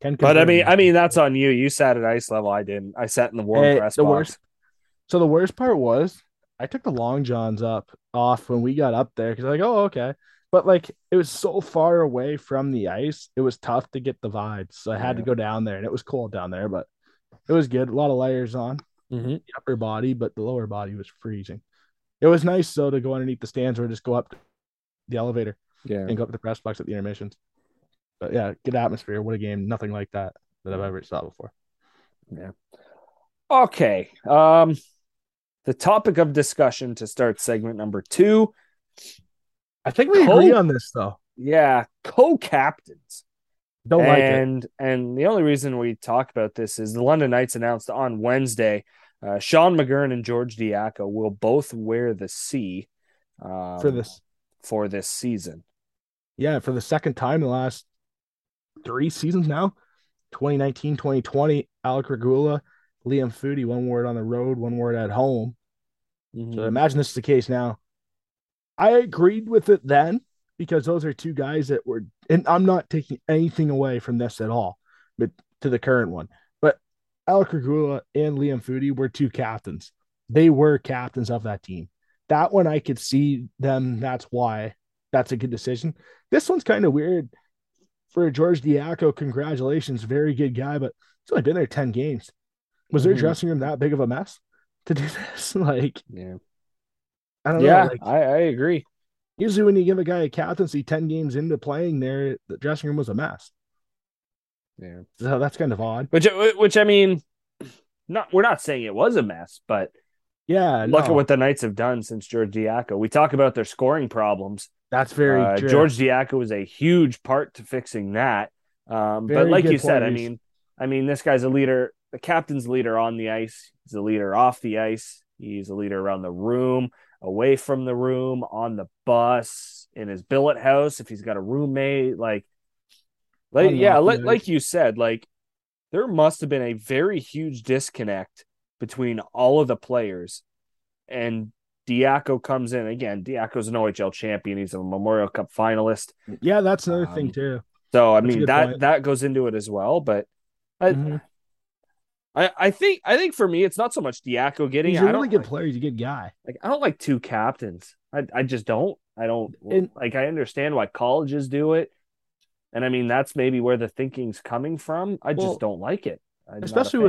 But I mean, that's on you. You sat at ice level. I didn't. I sat in the warm press box. So the worst part was I took the long johns off when we got up there because I was like, oh, okay. But like it was so far away from the ice, it was tough to get the vibes. So I had to go down there, and it was cold down there, but it was good. A lot of layers on. The upper body, but the lower body was freezing. It was nice though to go underneath the stands or just go up the elevator and go up to the press box at the intermissions. But yeah, good atmosphere. What a game. Nothing like that that I've ever saw before. Yeah. Okay. The topic of discussion to start segment number two. I think we agree on this, though. Yeah. Co-captains. Don't like it. And the only reason we talk about this is the London Knights announced on Wednesday, Sean McGurn and George Diaco will both wear the C for this season. Yeah, for the second time in the last three seasons now, 2019, 2020, Alec Regula, Liam Foodie, one word on the road, one word at home. Mm-hmm. So imagine this is the case now. I agreed with it then because those are two guys that were, and I'm not taking anything away from this at all, but to the current one. But Alec Regula and Liam Foodie were two captains. They were captains of that team. That one I could see them. That's why. That's a good decision. This one's kind of weird. For George Diaco, congratulations. Very good guy, but he's only been there 10 games. Was their dressing room that big of a mess to do this? Like, yeah. I don't know. Like, I agree. Usually when you give a guy a captaincy 10 games into playing there, the dressing room was a mess. Yeah. So that's kind of odd. Which I mean, we're not saying it was a mess, but yeah, look at what the Knights have done since George Diaco. We talk about their scoring problems. That's very true. George Diaco was a huge part to fixing that. But like you said, I mean, this guy's a leader, the captain's leader on the ice. He's a leader off the ice. He's a leader around the room, away from the room, on the bus, in his billet house. If he's got a roommate, like you said, like there must have been a very huge disconnect between all of the players, and Diaco comes in again. Diaco's an OHL champion. He's a Memorial Cup finalist. Yeah, that's another thing too. So I mean that goes into it as well. But I think for me, it's not so much Diaco getting. He's a really good player. He's a good guy. Like I don't like two captains. I just don't. I don't like. I understand why colleges do it, and I mean that's maybe where the thinking's coming from. I just don't like it, especially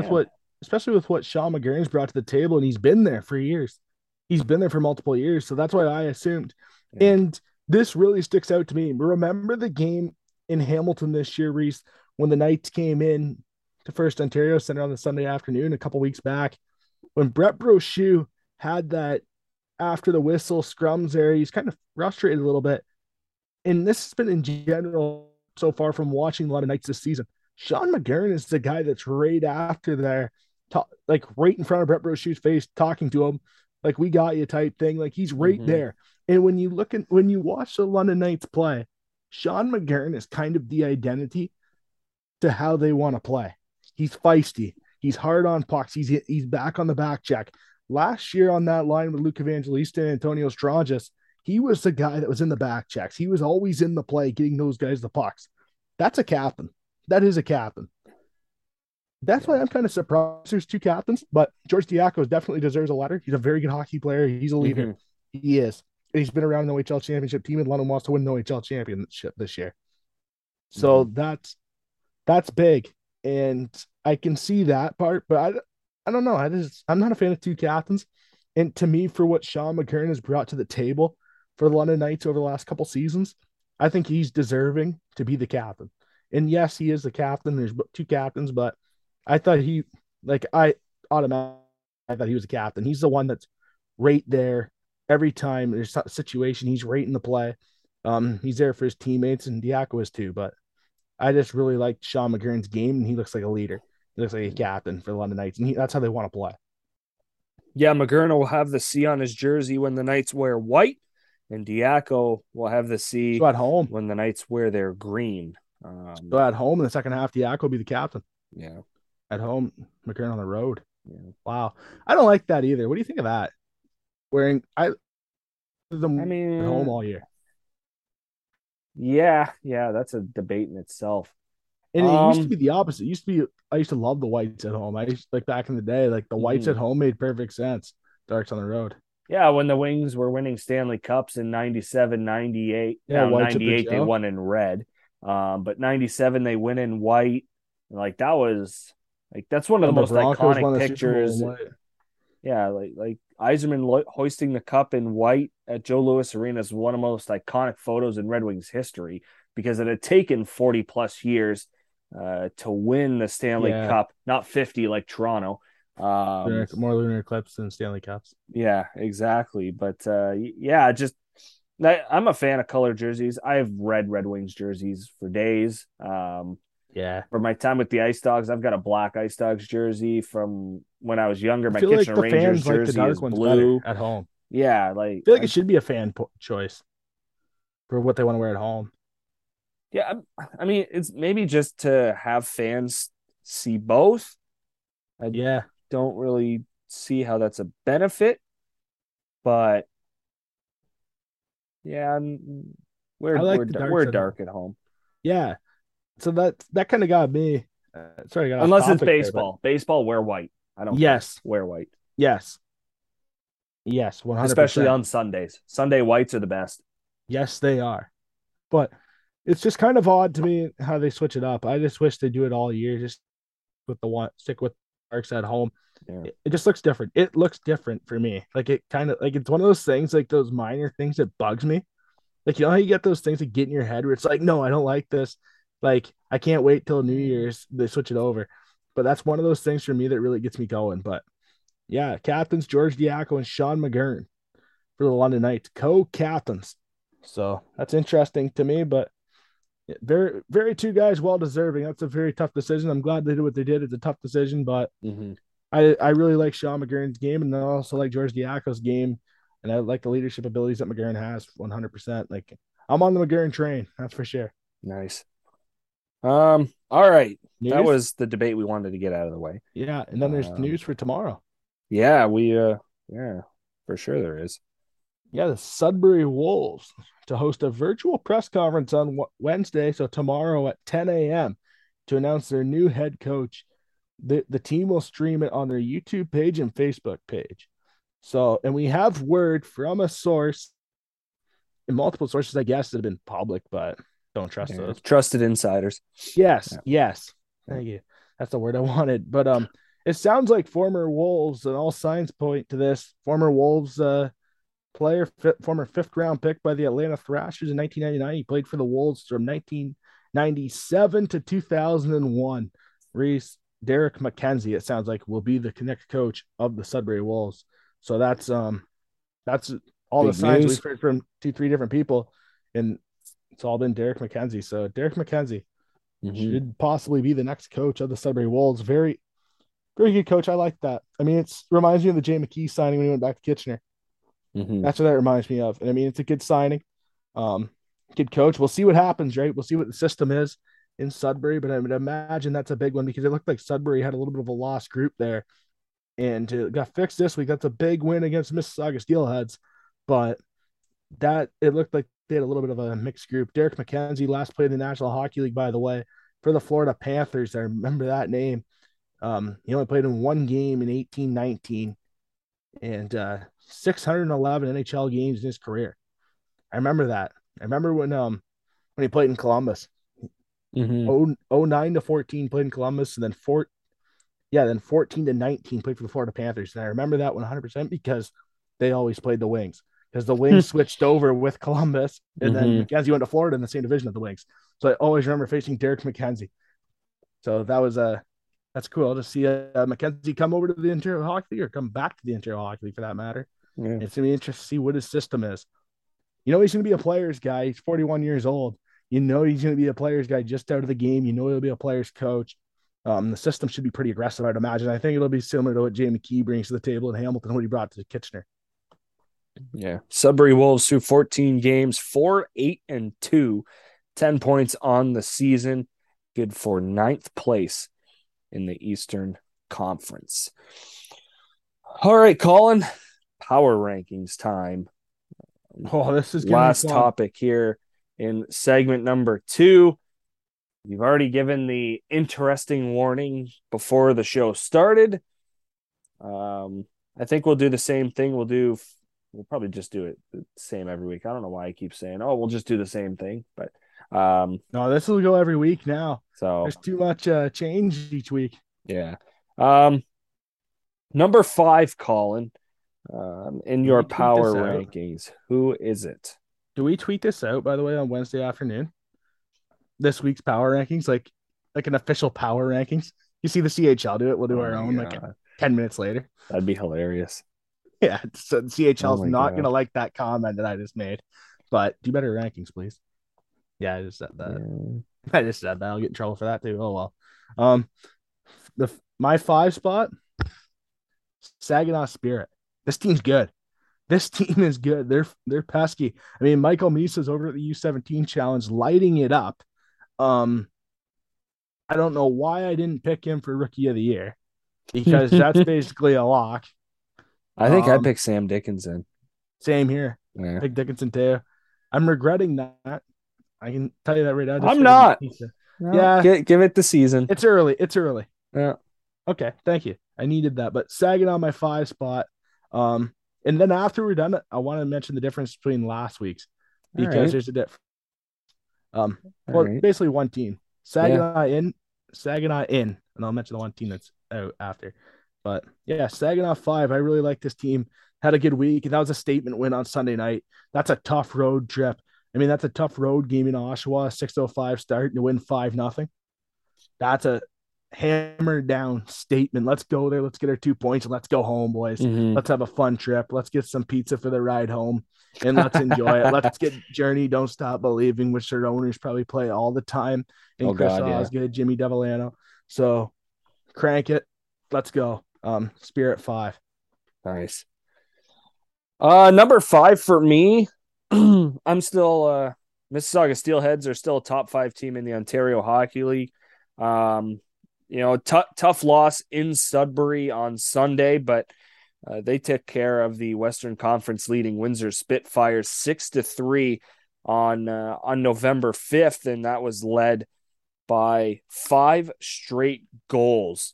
with what Sean McGurney's brought to the table, and he's been there for years. He's been there for multiple years, so that's what I assumed. Yeah. And this really sticks out to me. Remember the game in Hamilton this year, Rhys, when the Knights came in to First Ontario Centre on the Sunday afternoon a couple weeks back, when Brett Brochu had that after the whistle scrums there, he's kind of frustrated a little bit. And this has been in general so far from watching a lot of Knights this season. Sean McGurn is the guy that's right after there, like right in front of Brett Brochu's face, talking to him. Like, we got you type thing. Like, he's right there. And when you look at, when you watch the London Knights play, Sean McGurn is kind of the identity to how they want to play. He's feisty. He's hard on pucks. He's back on the back check. Last year on that line with Luke Evangelista and Antonio Strongis, he was the guy that was in the back checks. He was always in the play, getting those guys the pucks. That's a captain. That is a captain. That's why I'm kind of surprised there's two captains, but George Diaco definitely deserves a letter. He's a very good hockey player. He's a leader. He is. And he's been around the OHL championship team, and London wants to win the OHL championship this year. So that's big. And I can see that part, but I don't know. I'm not a fan of two captains. And to me, for what Sean McGurn has brought to the table for the London Knights over the last couple seasons, I think he's deserving to be the captain. And yes, he is the captain. There's two captains, but I thought he was a captain. He's the one that's right there every time there's a situation. He's right in the play. He's there for his teammates, and Diaco is too. But I just really liked Sean McGurn's game, and he looks like a leader. He looks like a captain for the London Knights, and that's how they want to play. Yeah, McGurn will have the C on his jersey when the Knights wear white, and Diaco will have the C at home when the Knights wear their green. So at home in the second half, Diaco will be the captain. Yeah. At home, McGurn on the road. Yeah. Wow. I don't like that either. What do you think of that? At home all year. Yeah, that's a debate in itself. And it used to be the opposite. I used to love the whites at home. Back in the day, like the whites at home made perfect sense. Darks on the road. Yeah, when the Wings were winning Stanley Cups in 97, 98. Yeah, 98 they won in red. But 97 they win in white. Like that was that's one of the most iconic pictures. Yeah, like Yzerman hoisting the cup in white at Joe Louis Arena is one of the most iconic photos in Red Wings history. because it had taken 40 plus years to win the Stanley Cup, not 50 like Toronto. More lunar eclipse than Stanley Cups. Yeah, exactly. But I'm a fan of color jerseys. I've read Red Wings jerseys for days. For my time with the Ice Dogs, I've got a black Ice Dogs jersey from when I was younger. My Kitchener Rangers jersey is blue at home. Yeah, like I feel like it should be a fan choice for what they want to wear at home. Yeah, I mean, it's maybe just to have fans see both. I don't really see how that's a benefit, but we're dark at home. Yeah. So that kind of got me. Unless it's baseball. Baseball, wear white. I don't. Yes. Wear white. Yes. Yes. 100%. Especially on Sundays. Sunday whites are the best. Yes, they are. But it's just kind of odd to me how they switch it up. I just wish they do it all year. Just with the one, stick with Parks at home. Yeah. It just looks different. It looks different for me. Like it kind of like it's one of those things, like those minor things that bugs me. Like, you know how you get those things that get in your head where it's like, no, I don't like this. Like, I can't wait till New Year's they switch it over. But that's one of those things for me that really gets me going. But yeah, captains George Diaco and Sean McGurn for the London Knights, co-captains. So that's interesting to me, but very, very two guys well deserving. That's a very tough decision. I'm glad they did what they did. It's a tough decision, but I really like Sean McGurn's game, and I also like George Diaco's game, and I like the leadership abilities that McGurn has 100%. Like, I'm on the McGurn train, that's for sure. Nice. All right. News? That was the debate we wanted to get out of the way. Yeah, and then there's news for tomorrow. Yeah, for sure there is. Yeah, the Sudbury Wolves to host a virtual press conference on Wednesday, so tomorrow at 10 a.m., to announce their new head coach. The team will stream it on their YouTube page and Facebook page. So, and we have word from a source, and multiple sources, I guess, that have been public, but don't trust those. Trusted insiders. Yes, yes. Thank you. That's the word I wanted. But it sounds like former Wolves, and all signs point to this, former Wolves former fifth-round pick by the Atlanta Thrashers in 1999. He played for the Wolves from 1997 to 2001. Derek McKenzie, it sounds like, will be the next coach of the Sudbury Wolves. So that's all big the signs news. We've heard from 2-3 different people, and it's all been Derek McKenzie. So Derek McKenzie should possibly be the next coach of the Sudbury Wolves. Very, very good coach. I like that. I mean, it reminds me of the Jay McKee signing when he went back to Kitchener. That's what that reminds me of. And I mean, it's a good signing, good coach. We'll see what happens, right? We'll see what the system is in Sudbury, but I would imagine that's a big one because it looked like Sudbury had a little bit of a lost group there and it got fixed this week. That's a big win against Mississauga Steelheads, but it looked like they had a little bit of a mixed group. Derek McKenzie last played in the National Hockey League, by the way, for the Florida Panthers. I remember that name. He only played in one game in 18-19 and, 611 NHL games in his career. I remember that. I remember when he played in Columbus. 09 to 14 played in Columbus, and then 14 to 19 played for the Florida Panthers. And I remember that 100% because they always played the Wings because the Wings switched over with Columbus, and then McKenzie went to Florida in the same division of the Wings. So I always remember facing Derek McKenzie. So that was that's cool. I'll just see McKenzie come over to the Ontario Hockey League or come back to the Ontario Hockey League for that matter. Yeah. It's going to be interesting to see what his system is. You know, he's going to be a player's guy. He's 41 years old. You know, he's going to be a player's guy just out of the game. You know, he'll be a player's coach. The system should be pretty aggressive, I'd imagine. I think it'll be similar to what Jay McKee brings to the table in Hamilton, what he brought to Kitchener. Yeah. Sudbury Wolves through 14 games, 4-8-2, 10 points on the season. Good for 9th place in the Eastern Conference. All right, Colin, power rankings time. Oh, this is last topic here in segment number 2. You've already given the interesting warning before the show started. I think we'll do the same thing. We'll probably just do it the same every week. I don't know why I keep saying, we'll just do the same thing, but no, this will go every week now. So there's too much change each week. Yeah. Number 5, Colin, in your power rankings, who is it? Do we tweet this out, by the way, on Wednesday afternoon? this week's power rankings, like an official power rankings. You see the CHL do it. We'll do our own like 10 minutes later. That'd be hilarious. Yeah. So CHL's not going to like that comment that I just made, but do better rankings, please. Yeah. I just said that. Yeah. I just said that. I'll get in trouble for that too. Oh, well. My five spot, Saginaw Spirit. This team's good. This team is good. They're pesky. I mean, Michael Misa's over at the U17 Challenge, lighting it up. I don't know why I didn't pick him for Rookie of the Year, because that's basically a lock. I think I picked Sam Dickinson. Same here. Yeah. Pick Dickinson too. I'm regretting that. I can tell you that right now. I'm not. No, yeah, give it the season. It's early. It's early. Yeah. Okay. Thank you. I needed that. But Saginaw on my five spot. And then after we're done, I want to mention the difference between last week's, because there's a difference. Basically one team. Saginaw in, Saginaw in, and I'll mention the one team that's out after. But yeah, Saginaw 5. I really like this team. Had a good week, and that was a statement win on Sunday night. That's a tough road trip. I mean, that's a tough road game in Oshawa, 6:05 start to win 5-0. That's a hammer down statement. Let's go there. Let's get our 2 points. And let's go home, boys. Mm-hmm. Let's have a fun trip. Let's get some pizza for the ride home, and let's enjoy it. Let's get Journey, Don't Stop Believing, which their owners probably play all the time. And Chris Osgood, Jimmy Devolano. So crank it. Let's go. Spirit 5. Nice. Number 5 for me. I'm still Mississauga Steelheads are still a top 5 team in the Ontario Hockey League. You know, tough loss in Sudbury on Sunday, but they took care of the Western Conference leading Windsor Spitfires 6-3 on November 5th, and that was led by 5 straight goals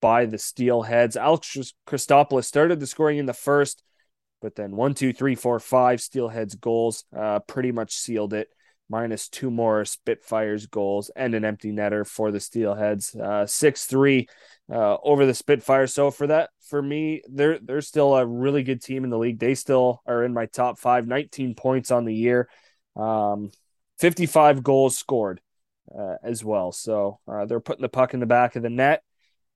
by the Steelheads. Alex Christopoulos started the scoring in the first, but then 1, 2, 3, 4, 5 Steelheads goals pretty much sealed it, minus 2 more Spitfires goals and an empty netter for the Steelheads. 6-3 over the Spitfires. So for that, for me, they're still a really good team in the league. They still are in my top 5, 19 points on the year, 55 goals scored as well. So they're putting the puck in the back of the net.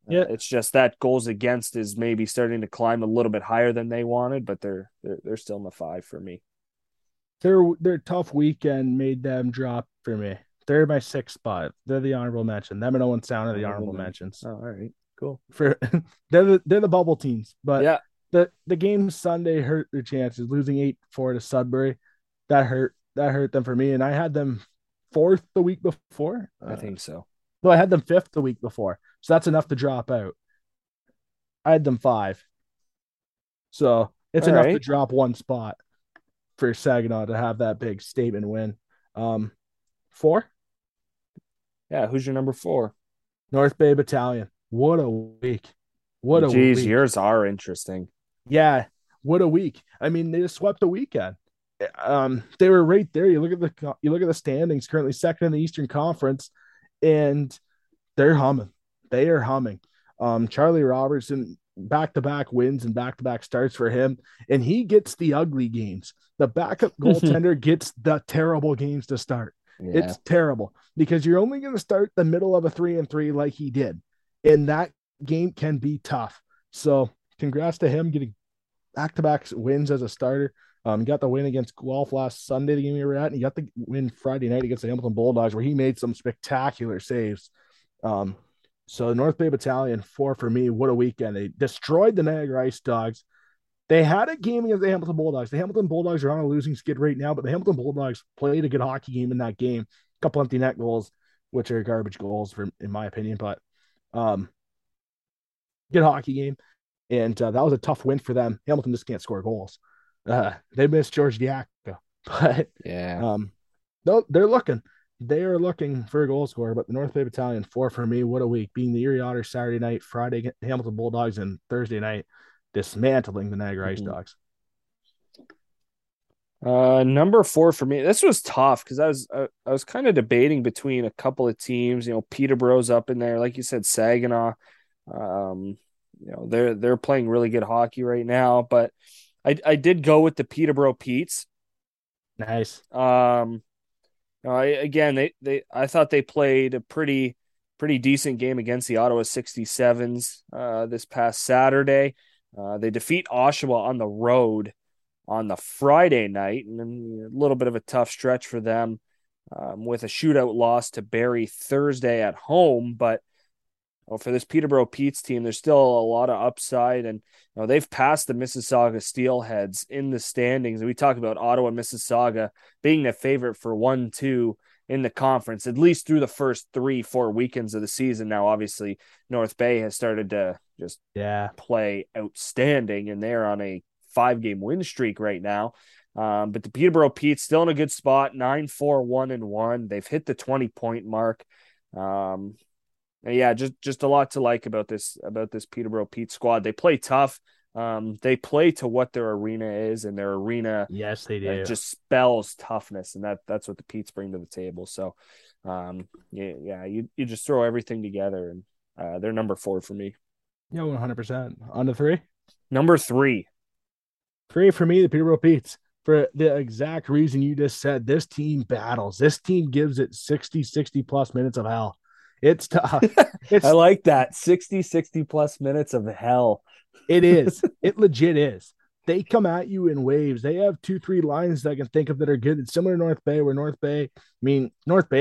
Yeah, it's just that goals against is maybe starting to climb a little bit higher than they wanted, but they're still in the 5 for me. Their tough weekend made them drop for me. They're my 6th spot. They're the honorable mention. Them and Owen Sound are the honorable mentions. Oh, all right, cool. They're the bubble teams, but yeah, the game Sunday hurt their chances. Losing 8-4 to Sudbury, that hurt them for me. And I had them 4th the week before. I think so. No, I had them 5th the week before. So that's enough to drop out. I had them 5. So it's enough to drop one spot for Saginaw to have that big statement win. 4? Yeah, who's your number 4? North Bay Battalion. What a week. What a week. Jeez, yours are interesting. Yeah, what a week. I mean, they just swept the weekend. They were right there. You look at the standings, currently 2nd in the Eastern Conference, and they're humming. They are humming. Charlie Robertson, back-to-back wins and back-to-back starts for him, and he gets the ugly games. The backup goaltender gets the terrible games to start. Yeah. It's terrible, because you're only going to start the middle of a 3-3 like he did, and that game can be tough. So congrats to him getting back-to-back wins as a starter. Got the win against Guelph last Sunday, the game we were at, and he got the win Friday night against the Hamilton Bulldogs, where he made some spectacular saves. So North Bay Battalion, 4 for me. What a weekend. They destroyed the Niagara Ice Dogs. They had a game against the Hamilton Bulldogs. The Hamilton Bulldogs are on a losing skid right now, but the Hamilton Bulldogs played a good hockey game in that game. A couple empty net goals, which are garbage goals in my opinion, but good hockey game. And that was a tough win for them. Hamilton just can't score goals. They missed George Diaco, but yeah, They are looking for a goal scorer, but the North Bay Battalion, 4 for me. What a week. Being the Erie Otters Saturday night, Friday Hamilton Bulldogs, and Thursday night dismantling the Niagara Ice Dogs. Number 4 for me. This was tough because I was kind of debating between a couple of teams. You know, Peterborough's up in there, like you said, Saginaw. You know, they're playing really good hockey right now, but I did go with the Peterborough Petes. Nice. I thought they played a pretty decent game against the Ottawa 67s this past Saturday. They defeat Oshawa on the road on the Friday night, and a little bit of a tough stretch for them with a shootout loss to Barrie Thursday at home. But for this Peterborough Pete's team, there's still a lot of upside, and they've passed the Mississauga Steelheads in the standings. And we talk about Ottawa and Mississauga being the favorite for 1-2 in the conference, at least through the first 3-4 weekends of the season. Now, obviously, North Bay has started to just play outstanding, and they're on a 5-game win streak right now. But the Peterborough Pete's still in a good spot, 9-4-1-1. They've hit the 20-point mark. Just a lot to like about this Peterborough Pete squad. They play tough. They play to what their arena is, and their arena just spells toughness, and that's what the Petes bring to the table. So, you just throw everything together, and they're number 4 for me. Yeah, 100%. On to 3? Number 3. 3 for me, the Peterborough Petes. For the exact reason you just said, this team battles. This team gives it 60-plus minutes of hell. It's tough. I like that. 60-plus minutes of hell. It is. It legit is. They come at you in waves. They have 2-3 lines that I can think of that are good. It's similar to North Bay, where North Bay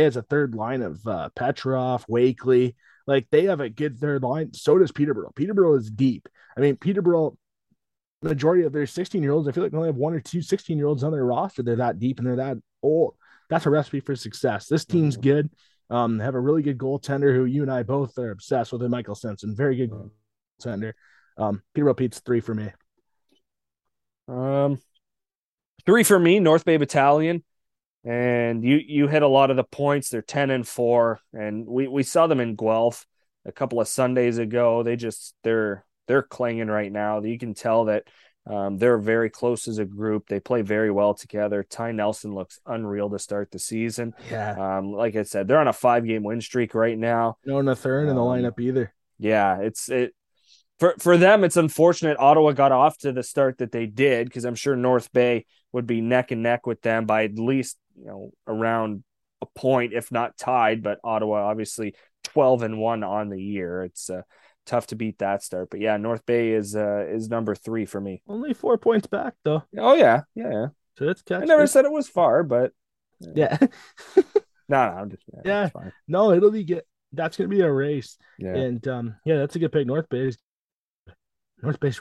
has a third line of Petrov, Wakely. Like, they have a good third line. So does Peterborough. Peterborough is deep. Peterborough, the majority of their 16-year-olds, I feel like they only have 1 or 2 16-year-olds on their roster. They're that deep and they're that old. That's a recipe for success. This team's good. They have a really good goaltender who you and I both are obsessed with, Michael Simpson. Very good goaltender. Peterborough Pete's 3 for me. 3 for me, North Bay Battalion. And you hit a lot of the points. They're 10-4. And we saw them in Guelph a couple of Sundays ago. They're clinging right now. You can tell that they're very close as a group. They play very well together. Ty Nelson looks unreal to start the season. Yeah. Like I said, they're on a 5-game win streak right now. No Nathern in the lineup either. Yeah, For them, it's unfortunate Ottawa got off to the start that they did, because I'm sure North Bay would be neck and neck with them by at least around a point, if not tied. But Ottawa, obviously, 12-1 on the year. It's tough to beat that start. But yeah, North Bay is number 3 for me. Only 4 points back, though. Oh, yeah. So it's catchy. I never said it was far, but... Yeah. no, I'm just... Yeah. Fine. No, it'll be good. That's going to be a race. Yeah. And that's a good pick. North Bay's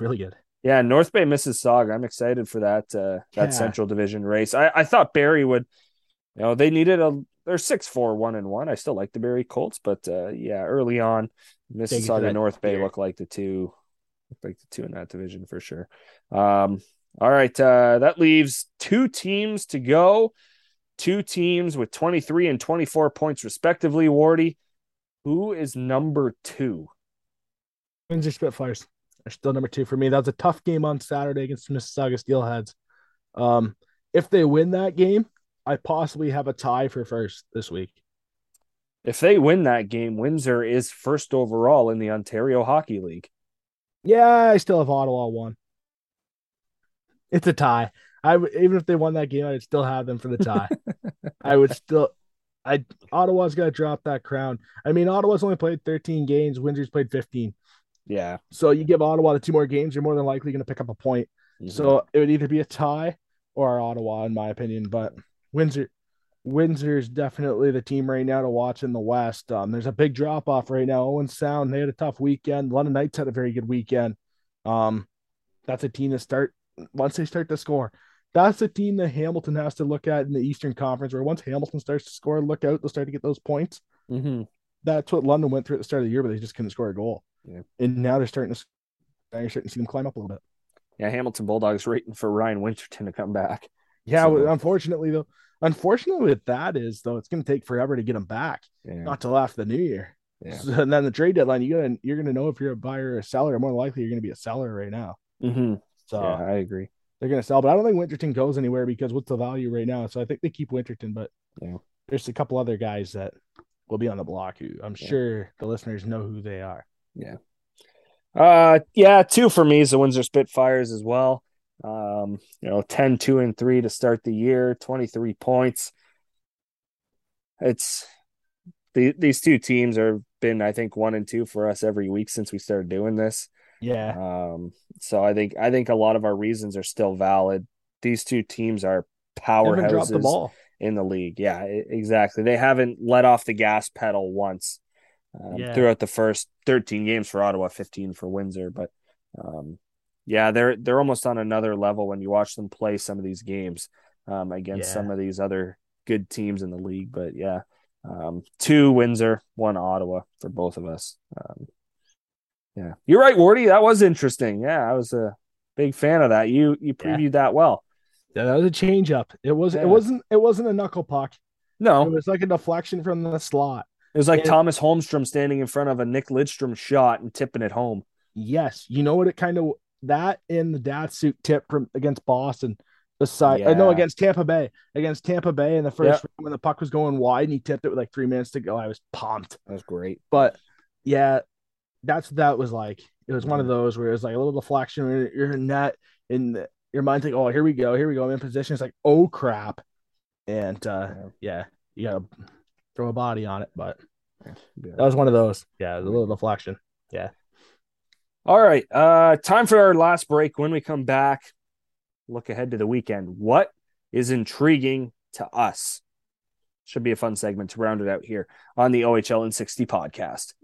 really good. Yeah, North Bay, Mississauga. I'm excited for that Central Division race. I thought Barrie would, they needed they're 6-4-1-1. I still like the Barrie Colts, but early on, Mississauga, North Bay looked like the two in that division for sure. All right, that leaves 2 teams to go. 2 teams with 23 and 24 points respectively. Wardy, who is number 2? Windsor Spitfires. They're still number 2 for me. That was a tough game on Saturday against the Mississauga Steelheads. If they win that game, I possibly have a tie for first this week. If they win that game, Windsor is first overall in the Ontario Hockey League. Yeah, I still have Ottawa 1. It's a tie. Even if they won that game, I'd still have them for the tie. Ottawa's got to drop that crown. Ottawa's only played 13 games. Windsor's played 15. Yeah. So you give Ottawa the 2 more games, you're more than likely going to pick up a point. Mm-hmm. So it would either be a tie or Ottawa, in my opinion. But Windsor is definitely the team right now to watch in the West. There's a big drop-off right now. Owen Sound, they had a tough weekend. London Knights had a very good weekend. That's a team to start once they start to score. That's a team that Hamilton has to look at in the Eastern Conference, where once Hamilton starts to score, look out, they'll start to get those points. Mm-hmm. That's what London went through at the start of the year, but they just couldn't score a goal. Yeah. And now you're starting to see them climb up a little bit. Yeah, Hamilton Bulldogs waiting for Ryan Winterton to come back. Yeah, so. Unfortunately with that is, though, it's going to take forever to get them back. Yeah. Not till after the new year. Yeah. So, and then the trade deadline, you're going to know if you're a buyer or a seller. More likely, you're going to be a seller right now. Mm-hmm. So yeah, I agree. They're going to sell, but I don't think Winterton goes anywhere because what's the value right now? So I think they keep Winterton, but there's a couple other guys that will be on the block who I'm sure the listeners know who they are. Yeah. 2 for me is the Windsor Spitfires as well. 10, 2, and 3 to start the year, 23 points. it's these two teams are been, I think, 1 and 2 for us every week since we started doing this. Yeah. So I think a lot of our reasons are still valid. These two teams are powerhouses the ball in the league. Yeah, exactly. They haven't let off the gas pedal once throughout the first 13 games for Ottawa, 15 for Windsor. But they're almost on another level when you watch them play some of these games against some of these other good teams in the league. But yeah. 2 Windsor, 1 Ottawa for both of us. You're right, Wardy. That was interesting. Yeah, I was a big fan of that. You previewed that well. Yeah, that was a change up. It wasn't a knuckle puck. No, it was like a deflection from the slot. It was like Thomas Holmstrom standing in front of a Nick Lidstrom shot and tipping it home. Yes, you know what? It kind of that in the Datsuk tip from against Boston. Against Tampa Bay in the first round when the puck was going wide and he tipped it with like 3 minutes to go. I was pumped. That was great. But yeah, that's what that was like. It was one of those where it was like a little deflection. You're in net and your mind's like, oh, here we go. I'm in position. It's like, oh crap. And you gotta throw a body on it. But that was one of those. Yeah, it was a little deflection. Yeah. All right. Time for our last break. When we come back, look ahead to the weekend. What is intriguing to us? Should be a fun segment to round it out here on the OHL in 60 podcast.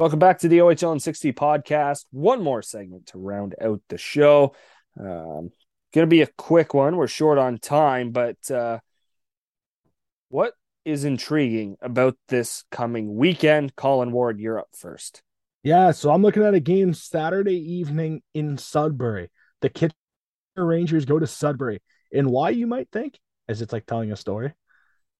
Welcome back to the OHL in 60 podcast. One more segment to round out the show. Going to be a quick one. We're short on time, but what is intriguing about this coming weekend? Colin Ward, you're up first. Yeah, so I'm looking at a game Saturday evening in Sudbury. The Kitchener Rangers go to Sudbury. And why, you might think, as it's like telling a story.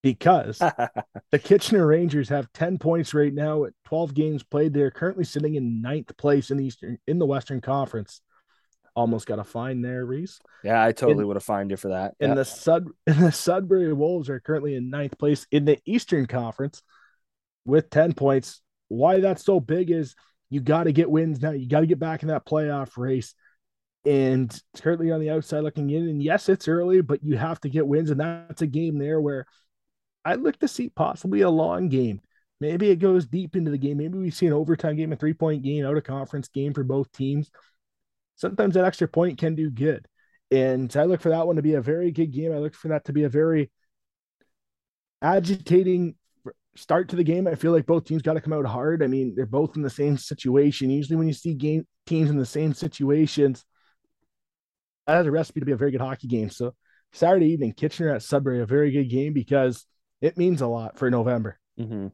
Because the Kitchener Rangers have 10 points right now at 12 games played. They're currently sitting in 9th place in the Western Conference. Almost got a fine there, Reese. Yeah, I totally would have fined you for that. And the Sudbury Wolves are currently in 9th place in the Eastern Conference with 10 points. Why that's so big is you got to get wins now. You got to get back in that playoff race. And it's currently on the outside looking in. And yes, it's early, but you have to get wins. And that's a game there where I'd look to see possibly a long game. Maybe it goes deep into the game. Maybe we see an overtime game, a three-point game, out-of-conference game for both teams. Sometimes that extra point can do good. And I look for that one to be a very good game. I look for that to be a very agitating start to the game. I feel like both teams got to come out hard. I mean, they're both in the same situation. Usually when you see teams in the same situations, that has a recipe to be a very good hockey game. So Saturday evening, Kitchener at Sudbury, a very good game because it means a lot for November. Mm-hmm.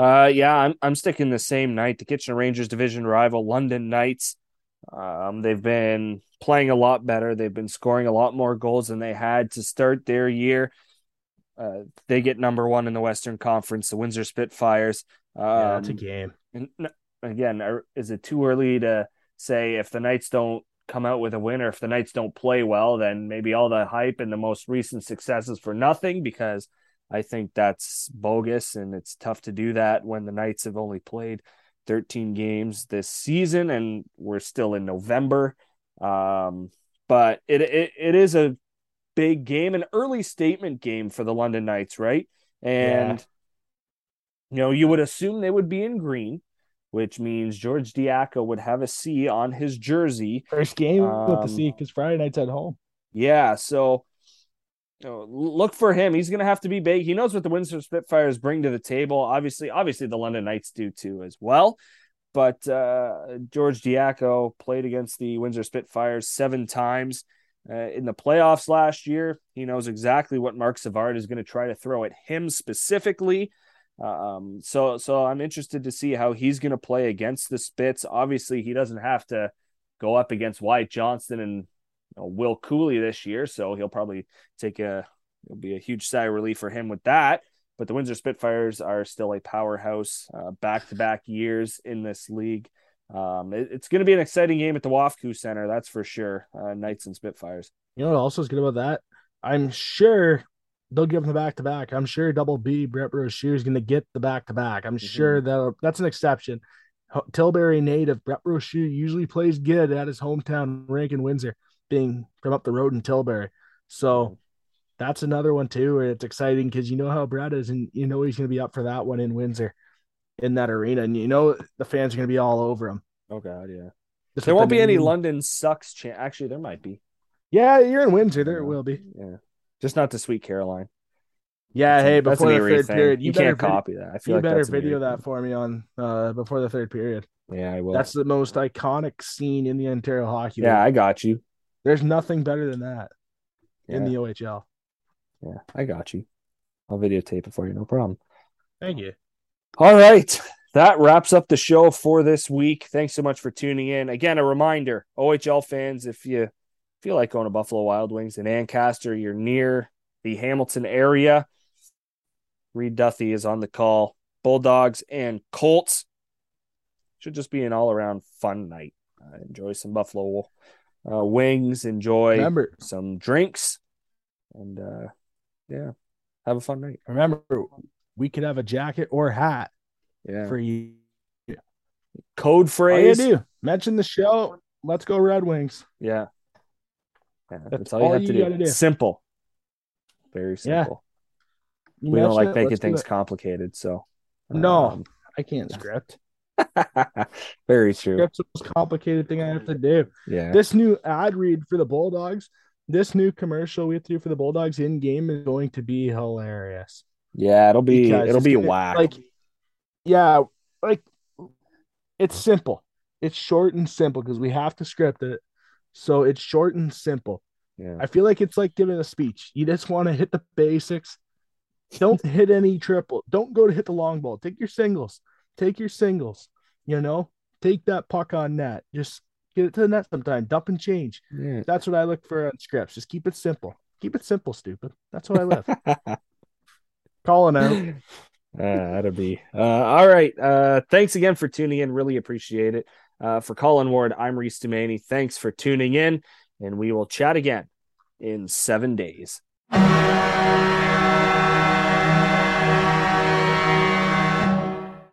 I'm sticking the same night. The Kitchener Rangers division rival London Knights. They've been playing a lot better. They've been scoring a lot more goals than they had to start their year. They get number 1 in the Western Conference, the Windsor Spitfires. That's a game. And again, is it too early to say if the Knights don't come out with a win, or if the Knights don't play well, then maybe all the hype and the most recent successes for nothing, because I think that's bogus and it's tough to do that when the Knights have only played 13 games this season and we're still in November. But it is a big game, an early statement game for the London Knights, right? And you know, you would assume they would be in green, which means George Diaco would have a C on his jersey. First game with the C because Friday night's at home. Yeah, so look for him. He's going to have to be big. He knows what the Windsor Spitfires bring to the table. Obviously the London Knights do too as well. But George Diaco played against the Windsor Spitfires 7 times in the playoffs last year. He knows exactly what Mark Savard is going to try to throw at him specifically. So I'm interested to see how he's going to play against the Spits. Obviously, he doesn't have to go up against Wyatt Johnston and Will Cooley this year, so he'll probably it'll be a huge sigh of relief for him with that. But the Windsor Spitfires are still a powerhouse, back-to-back years in this league. It's going to be an exciting game at the WAFCU Center, that's for sure. Knights and Spitfires. You know what also is good about that? I'm sure they'll give him the back-to-back. I'm sure Double B, Brett Brochu, is going to get the back-to-back. I'm sure that's an exception. Tilbury native Brett Brochu usually plays good at his hometown rink in Windsor, being from up the road in Tilbury. So that's another one too, where it's exciting because you know how Brett is, and you know he's going to be up for that one in Windsor, in that arena, and you know the fans are going to be all over him. Oh God, yeah. There won't be any London Sucks chant. Actually, there might be. Yeah, you're in Windsor. There will be. Yeah, just not to Sweet Caroline. Yeah, that's hey, before the third period, you can't copy that. I feel like you better video that for me on before the third period. Yeah, I will. That's the most iconic scene in the Ontario Hockey League. Yeah, I got you. There's nothing better than that in the OHL. Yeah, I got you. I'll videotape it for you, no problem. Thank you. All right. That wraps up the show for this week. Thanks so much for tuning in. Again, a reminder, OHL fans, if you feel like going to Buffalo Wild Wings in Ancaster, you're near the Hamilton area, Reed Duffy is on the call. Bulldogs and Colts. Should just be an all-around fun night. Enjoy some Buffalo wings. Enjoy some drinks. And, have a fun night. Remember, we could have a jacket or hat. Yeah. For you. Code phrase. All you do. Mention the show. Let's go Red Wings. Yeah. That's all you have to do. Simple. Very simple. Yeah. We don't like making things complicated. So no, I can't script. Very true. Script's the most complicated thing I have to do. Yeah. This new ad read for the Bulldogs, this new commercial we have to do for the Bulldogs in game is going to be hilarious. Yeah, it'll be whack. It's simple. It's short and simple because we have to script it. So it's short and simple. Yeah. I feel like it's like giving a speech. You just want to hit the basics. Don't hit any triple. Don't go to hit the long ball. Take your singles. You know, take that puck on net. Just get it to the net sometime. Dump and change. Yeah. That's what I look for on scripts. Just keep it simple. Keep it simple, stupid. That's what I live. Calling out. That'll be all right. Thanks again for tuning in. Really appreciate it. For Colin Ward, I'm Rhys Demaney. Thanks for tuning in, and we will chat again in 7 days.